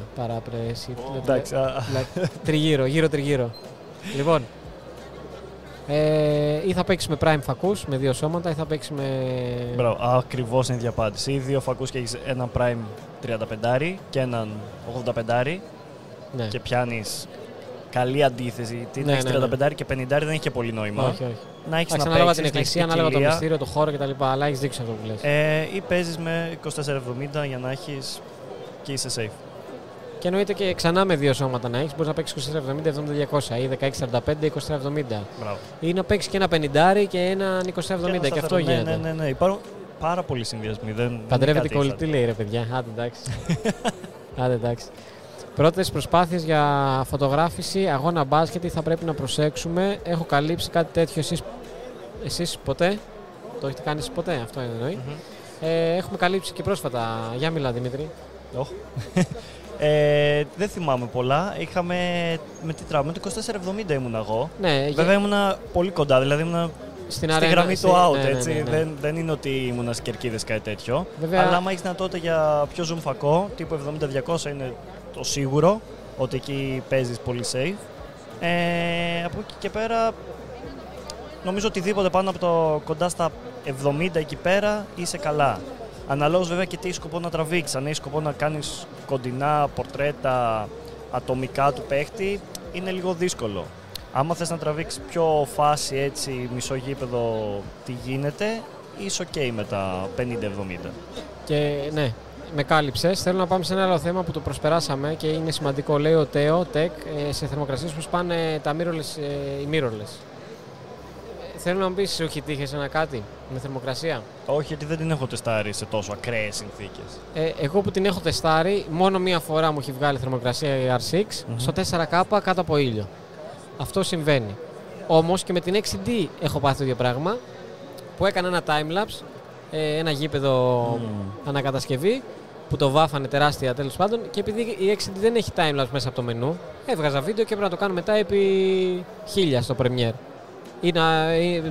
Τριγύρω, γύρω-τριγύρω. Λοιπόν. Ή θα παίξουμε prime φακούς με δύο σώματα ή θα παίξουμε. Μπράβο, ακριβώς είναι η διαπάντηση. Ή δύο φακούς και έχεις ένα prime 35 και έναν 85 ναι. Και πιάνεις καλή αντίθεση. Τι να έχεις 35 και 50 δεν έχει και πολύ νόημα. Όχι, όχι. Να έχεις να παίξεις την εκκλησία, ανάλογα το μυστήριο, το χώρο κτλ. Αλλά έχεις δείξει αυτό που λες. Ή παίζεις με 2470 για να έχεις και είσαι safe. Και εννοείται και ξανά με δύο σώματα να έχεις. Μπορείς να παίξεις 2470-70-200 ή 1645-2470. Ή να παίξεις και ένα 50 και έναν 2470. Και αυτό γίνεται. Ναι. Υπάρχουν πάρα πολλοί συνδυασμοί. Παντρεύεται η κολλητή, λέει, ρε παιδιά. Άντε εντάξει. Πρώτες προσπάθειες για φωτογράφηση, αγώνα μπάσκετ, θα πρέπει να προσέξουμε. Έχω καλύψει κάτι τέτοιο εσείς ποτέ. Το έχετε κάνει εσείς ποτέ, αυτό εννοεί. Mm-hmm. Έχουμε καλύψει και πρόσφατα. Για μιλά, Δημήτρη. Δεν θυμάμαι πολλά. Είχαμε με τι τράβαμε, το 2470 ήμουν εγώ. Ναι, βέβαια ήμουνα πολύ κοντά, δηλαδή ήμουνα στην γραμμή του out. Ναι. Δεν είναι ότι ήμουνα στις κερκίδες κάτι τέτοιο. Βέβαια. Αλλά άμα έχεις δυνατότητα για πιο zoom φακό, τύπου 70-200 είναι το σίγουρο, ότι εκεί παίζεις πολύ safe. Από εκεί και πέρα, νομίζω οτιδήποτε πάνω από το κοντά στα 70 εκεί πέρα είσαι καλά. Αναλόγως βέβαια και τι έχει σκοπό να τραβήξεις. Αν έχει σκοπό να κάνεις κοντινά πορτρέτα ατομικά του παίχτη, είναι λίγο δύσκολο. Άμα θες να τραβήξεις πιο φάση έτσι, μισό γήπεδο, τι γίνεται, είσαι ok με τα 50-70. Και ναι, με κάλυψες. Θέλω να πάμε σε ένα άλλο θέμα που το προσπεράσαμε και είναι σημαντικό, λέει ο Τέο Τεκ, σε θερμοκρασίες που σπάνε τα mirrorless. Θέλω να μου πεις, όχι, τύχες ένα κάτι με θερμοκρασία. Όχι, γιατί δεν την έχω τεστάρει σε τόσο ακραίες συνθήκες. Εγώ που την έχω τεστάρει, μόνο μία φορά μου έχει βγάλει θερμοκρασία η R6 στο 4K κάτω από ήλιο. Αυτό συμβαίνει. Όμως και με την 6D έχω πάθει το ίδιο πράγμα, που έκανα ένα timelapse, ένα γήπεδο ανακατασκευή, που το βάφανε τεράστια τέλος πάντων, και επειδή η 6D δεν έχει timelapse μέσα από το μενού, έβγαζα βίντεο και έπρεπε να το κάνω μετά επί 1000 στο Premiere.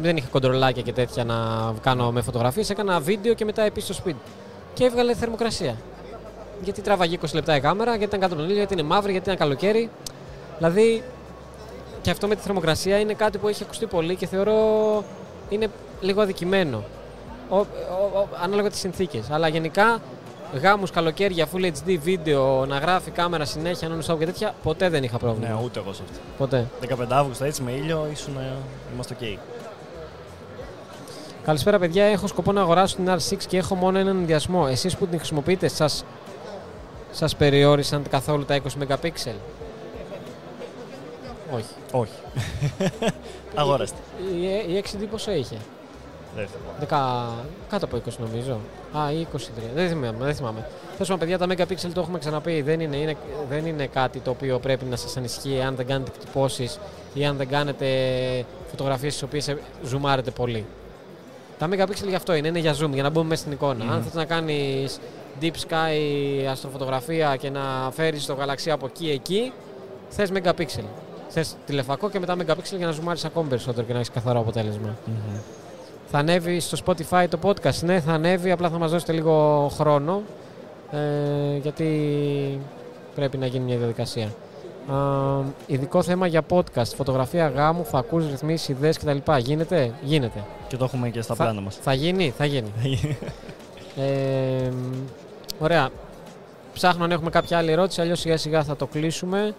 Δεν είχα κοντρολάκια και τέτοια να κάνω με φωτογραφίες. Έκανα βίντεο και μετά επίσης στο speed. Και έβγαλε θερμοκρασία. Γιατί τράβαγε 20 λεπτά η κάμερα, γιατί ήταν κάτω από τον ήλιο, γιατί είναι μαύρη, γιατί ήταν καλοκαίρι. Δηλαδή, και αυτό με τη θερμοκρασία είναι κάτι που έχει ακουστεί πολύ και θεωρώ είναι λίγο αδικημένο. Ανάλογα τις συνθήκες. Αλλά γενικά, γάμους, καλοκαίρια, full HD βίντεο, να γράφει κάμερα συνέχεια, non-stop και τέτοια, ποτέ δεν είχα πρόβλημα. Ναι, ούτε εγώ σε αυτό. Ποτέ. 15 Αύγουστο έτσι με ήλιο, ήσουν είμαστε ok. Καλησπέρα, παιδιά. Έχω σκοπό να αγοράσω την R6 και έχω μόνο έναν ενδιασμό. Εσείς που την χρησιμοποιείτε, σας περιόρισαν καθόλου τα 20 MP? Όχι. Αγόραστε. Η 6D πόσο είχε? 10, κάτω από 20 νομίζω. Ή 23. Δεν θυμάμαι. Θέλω, παιδιά, τα megapixel το έχουμε ξαναπεί. Δεν είναι κάτι το οποίο πρέπει να σας ανησυχεί αν δεν κάνετε εκτυπώσεις ή αν δεν κάνετε φωτογραφίες στις οποίες ζουμάρετε πολύ. Τα megapixel γι' αυτό είναι για zoom, για να μπούμε μέσα στην εικόνα. Αν θες να κάνεις deep sky αστροφωτογραφία και να φέρεις το γαλαξία από εκεί, θες megapixel. Θες τηλεφακό και μετά megapixel για να ζουμάρεις ακόμη περισσότερο και να έχεις καθαρό αποτέλεσμα. Θα ανέβει στο Spotify το podcast? Ναι, θα ανέβει, απλά θα μας δώσετε λίγο χρόνο, γιατί πρέπει να γίνει μια διαδικασία. Ειδικό θέμα για podcast, φωτογραφία γάμου, φακούς, ρυθμίσεις, ιδέες κτλ. Γίνεται. Και το έχουμε και στα πλάνα μας. Θα γίνει. Ωραία. Ψάχνω αν έχουμε κάποια άλλη ερώτηση, αλλιώς σιγά σιγά θα το κλείσουμε.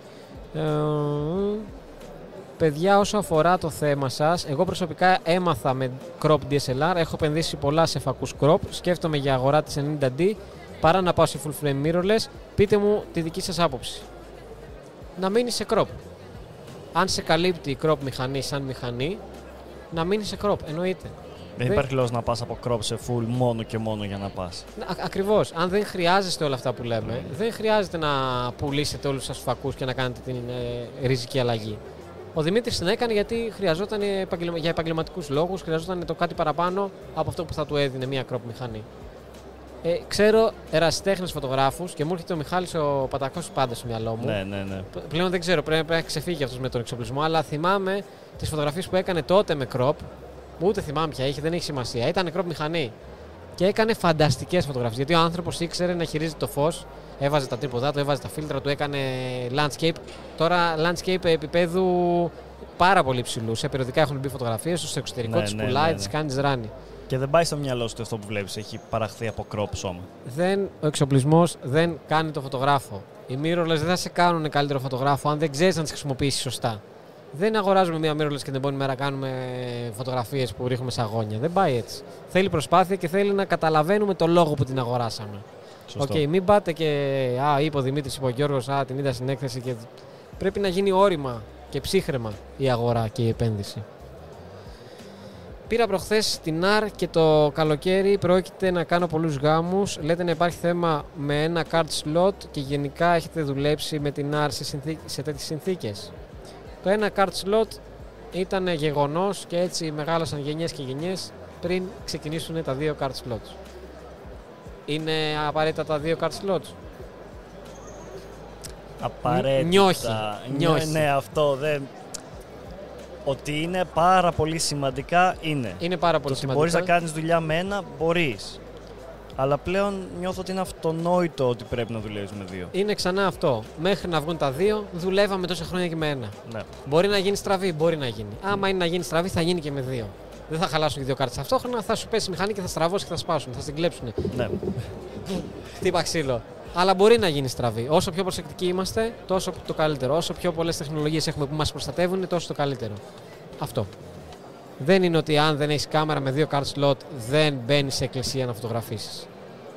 Παιδιά, όσο αφορά το θέμα σας, εγώ προσωπικά έμαθα με crop DSLR, έχω επενδύσει πολλά σε φακούς crop, σκέφτομαι για αγορά της 90D, παρά να πάω σε full frame mirrorless, πείτε μου τη δική σας άποψη. Να μείνει σε crop. Αν σε καλύπτει η crop μηχανή σαν μηχανή, να μείνει σε crop, εννοείται. Δεν υπάρχει λόγος να πας από crop σε full μόνο και μόνο για να πας. Ακριβώς. Αν δεν χρειάζεστε όλα αυτά που λέμε, δεν χρειάζεται να πουλήσετε όλους σας φακούς και να κάνετε την ριζική αλλαγή. Ο Δημήτρης την έκανε γιατί χρειαζόταν για επαγγελματικούς λόγους, χρειαζόταν το κάτι παραπάνω από αυτό που θα του έδινε μια crop μηχανή. Ξέρω ερασιτέχνες φωτογράφους και μου έρχεται ο Μιχάλης ο Πατακός πάντα στο μυαλό μου. Ναι. Πλέον δεν ξέρω, πρέπει να ξεφύγει αυτός με τον εξοπλισμό, αλλά θυμάμαι τις φωτογραφίες που έκανε τότε με crop. Ούτε θυμάμαι πια, δεν έχει σημασία. Ήταν crop μηχανή. Και έκανε φανταστικές φωτογραφίες. Γιατί ο άνθρωπος ήξερε να χειρίζεται το φως, έβαζε τα τρίποδά του, έβαζε τα φίλτρα του, έκανε landscape. Τώρα landscape επίπεδου πάρα πολύ ψηλού. Σε περιοδικά έχουν μπει φωτογραφίες, στο εξωτερικό τις πουλάει, τις κάνει ράνι. Και δεν πάει στο μυαλό σου αυτό που βλέπεις, έχει παραχθεί από crop σώμα. Ο εξοπλισμός δεν κάνει το φωτογράφο. Οι mirrorless δεν θα σε κάνουν καλύτερο φωτογράφο αν δεν ξέρεις να τις χρησιμοποιήσεις σωστά. Δεν αγοράζουμε μία mirrorless και την επόμενη μέρα κάνουμε φωτογραφίες που ρίχνουμε σαγόνια. Δεν πάει έτσι. Θέλει προσπάθεια και θέλει να καταλαβαίνουμε το λόγο που την αγοράσαμε. Οκ, μην πάτε και. Είπε ο Δημήτρης, είπε ο Γιώργος, την είδα στην έκθεση. Και... πρέπει να γίνει όρημα και ψύχρεμα η αγορά και η επένδυση. Πήρα προχθές την R και το καλοκαίρι πρόκειται να κάνω πολλούς γάμους. Λέτε να υπάρχει θέμα με ένα card slot και γενικά έχετε δουλέψει με την R σε τέτοιες συνθήκες. Το ένα card slot ήταν γεγονός και έτσι μεγάλωσαν γενιές και γενιές πριν ξεκινήσουν τα δύο card slots. Είναι απαραίτητα τα δύο card slots? Απαραίτητα. Νιώχει. Ναι, αυτό δεν... Ότι είναι πάρα πολύ σημαντικά είναι. Είναι πάρα πολύ σημαντικά. Μπορείς να κάνεις δουλειά με ένα, μπορείς. Αλλά πλέον νιώθω ότι είναι αυτονόητο ότι πρέπει να δουλεύεις με δύο. Είναι ξανά αυτό. Μέχρι να βγουν τα δύο, δουλεύαμε τόσα χρόνια και με ένα. Ναι. Μπορεί να γίνει στραβή, μπορεί να γίνει. Άμα είναι να γίνει στραβή, θα γίνει και με δύο. Δεν θα χαλάσουν και δύο κάρτες ταυτόχρονα, θα σου πέσει η μηχανή και θα στραβώσει και θα σπάσουν, θα στην κλέψουν. Ναι. Χτύπα ξύλο. Αλλά μπορεί να γίνει στραβή. Όσο πιο προσεκτικοί είμαστε, τόσο το καλύτερο. Όσο πιο πολλές τεχνολογίες έχουμε που μας προστατεύουν, τόσο το καλύτερο. Αυτό. Δεν είναι ότι αν δεν έχεις κάμερα με δύο card slot, δεν μπαίνεις σε εκκλησία να φωτογραφίσεις.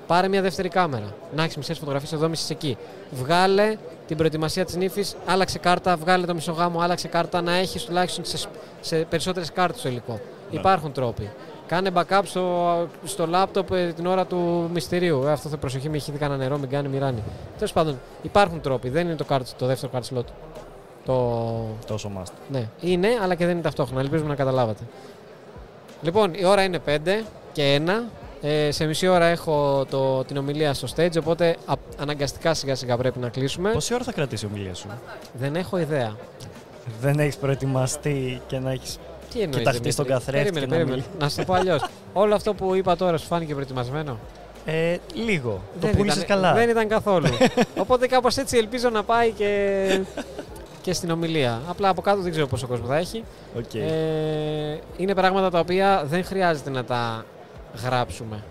Πάρε μια δεύτερη κάμερα. Να έχεις μισές φωτογραφίες εδώ, μισές εκεί. Βγάλε την προετοιμασία της νύφης, άλλαξε κάρτα. Βγάλε το μισό γάμο, άλλαξε κάρτα. Να έχεις τουλάχιστον σε περισσότερες κάρτες το υλικό. Ναι. Υπάρχουν τρόποι. Κάνε backup στο λάπτοπ την ώρα του μυστηρίου. Αυτό θα προσοχή, μην έχει δει κανένα νερό, μην κάνει μοιράνη. Τέλος πάντων, υπάρχουν τρόποι. Δεν είναι το δεύτερο card slot. Τόσο must. Ναι, είναι, αλλά και δεν είναι ταυτόχρονα. Ελπίζουμε να καταλάβατε. Λοιπόν, η ώρα είναι 5:01. Σε μισή ώρα έχω την ομιλία στο stage, οπότε αναγκαστικά σιγά-σιγά πρέπει να κλείσουμε. Πόση ώρα θα κρατήσει η ομιλία σου? Δεν έχω ιδέα. Δεν έχεις προετοιμαστεί και να έχεις. Κοιταχτεί στον καθρέφτη. Περίμενε. Να σου το πω αλλιώς. Όλο αυτό που είπα τώρα σου φάνηκε προετοιμασμένο? Λίγο. Το πούλησες καλά. Δεν ήταν καθόλου. Οπότε κάπως έτσι ελπίζω να πάει και στην ομιλία. Απλά από κάτω δεν ξέρω πόσο κόσμο θα έχει. Okay. Είναι πράγματα τα οποία δεν χρειάζεται να τα γράψουμε.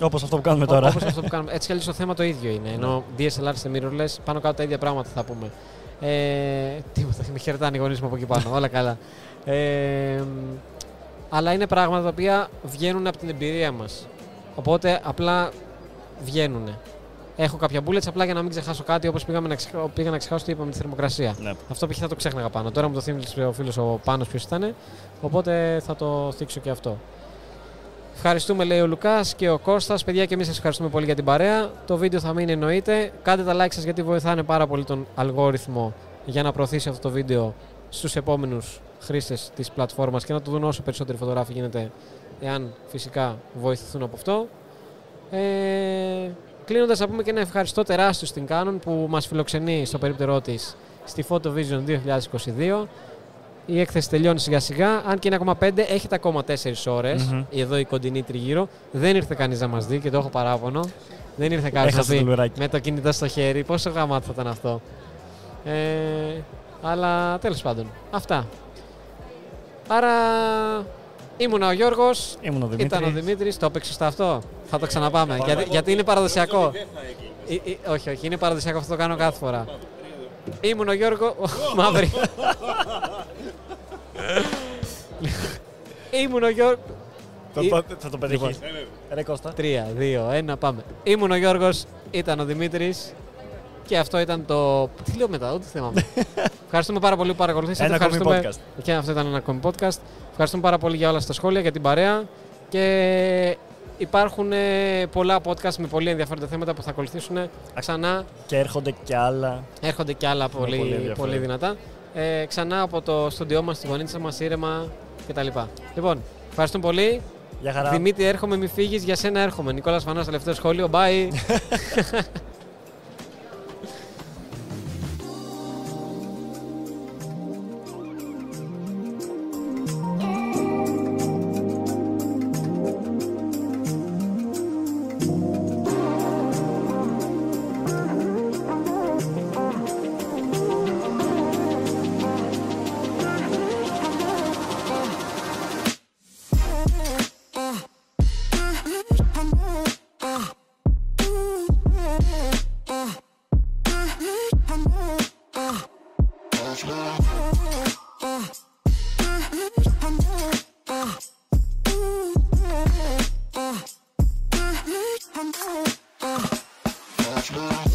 Όπως αυτό που κάνουμε τώρα. Αυτό που κάνουμε. Έτσι κι αλλιώς το θέμα το ίδιο είναι. Ενώ DSLR σε mirrorless πάνω κάτω τα ίδια πράγματα θα πούμε. Τίποτα, με χαιρετάνε οι γονείς μου από εκεί πάνω. Όλα καλά. Αλλά είναι πράγματα τα οποία βγαίνουν από την εμπειρία μας. Οπότε απλά βγαίνουν. Έχω κάποια bullets απλά για να μην ξεχάσω κάτι, όπως πήγα να ξεχάσω το είπαμε τη θερμοκρασία. Ναι. Αυτό π.χ. θα το ξέχναγα πάνω. Τώρα μου το θύμισε ο φίλος ο Πάνος ποιος ήταν. Οπότε θα το θίξω και αυτό. Ευχαριστούμε, λέει ο Λουκάς και ο Κώστας. Παιδιά, και εμείς σας ευχαριστούμε πολύ για την παρέα. Το βίντεο θα μείνει εννοείται. Κάντε τα like σας γιατί βοηθάνε πάρα πολύ τον αλγόριθμο για να προωθήσει αυτό το βίντεο στους επόμενους χρήστες της πλατφόρμας και να το δουν όσο περισσότεροι φωτογράφοι γίνεται, εάν φυσικά βοηθηθούν από αυτό. Κλείνοντας, να πούμε και ένα ευχαριστώ τεράστιο στην Canon που μας φιλοξενεί στο περίπτερό της στη Photo Vision 2022. Η έκθεση τελειώνει σιγά-σιγά. Αν και είναι ακόμα 5, έχετε ακόμα 4 ώρες. Εδώ η κοντινή τριγύρω. Δεν ήρθε κανείς να μας δει και το έχω παράπονο. Δεν ήρθε κανείς να πει με το κινητό στο χέρι. Πόσο γαμάτο θα ήταν αυτό. Αλλά τέλος πάντων. Αυτά. Άρα ήμουνα ο Γιώργος. Ήμουν ο Δημήτρης. Ήταν ο Δημήτρης. Το έπαιξε σωστά αυτό. Θα το ξαναπάμε. Γιατί είναι παραδοσιακό. Όχι, είναι παραδοσιακό. Αυτό το κάνω κάθε φορά. Ήμουν ο Γιώργος. Μαύρη. Ήμουν ο Γιώργος. Θα το πετύχεις. Ρε Κώστα. 3, 2, 1, πάμε. Ήμουν ο Γιώργος, ήταν ο Δημήτρης. Και αυτό ήταν το. Τι λέω μετά, ούτε θυμάμαι. Ευχαριστούμε πάρα πολύ που παρακολουθήσατε. Και αυτό ήταν ένα ακόμη podcast. Ευχαριστούμε πάρα πολύ για όλα στα σχόλια, για την παρέα. Και υπάρχουν πολλά podcast με πολύ ενδιαφέροντα θέματα που θα ακολουθήσουν ξανά. Και έρχονται και άλλα. Έρχονται και άλλα πολύ δυνατά. Ξανά από το στούντιό μας, τη γωνίτσα μας, ήρεμα κτλ. Λοιπόν, ευχαριστούμε πολύ. Γεια χαρά. Δημήτρη, έρχομαι, μη φύγεις, για σένα έρχομαι. Νικόλας Φανάς, τελευταίο σχόλιο. Bye.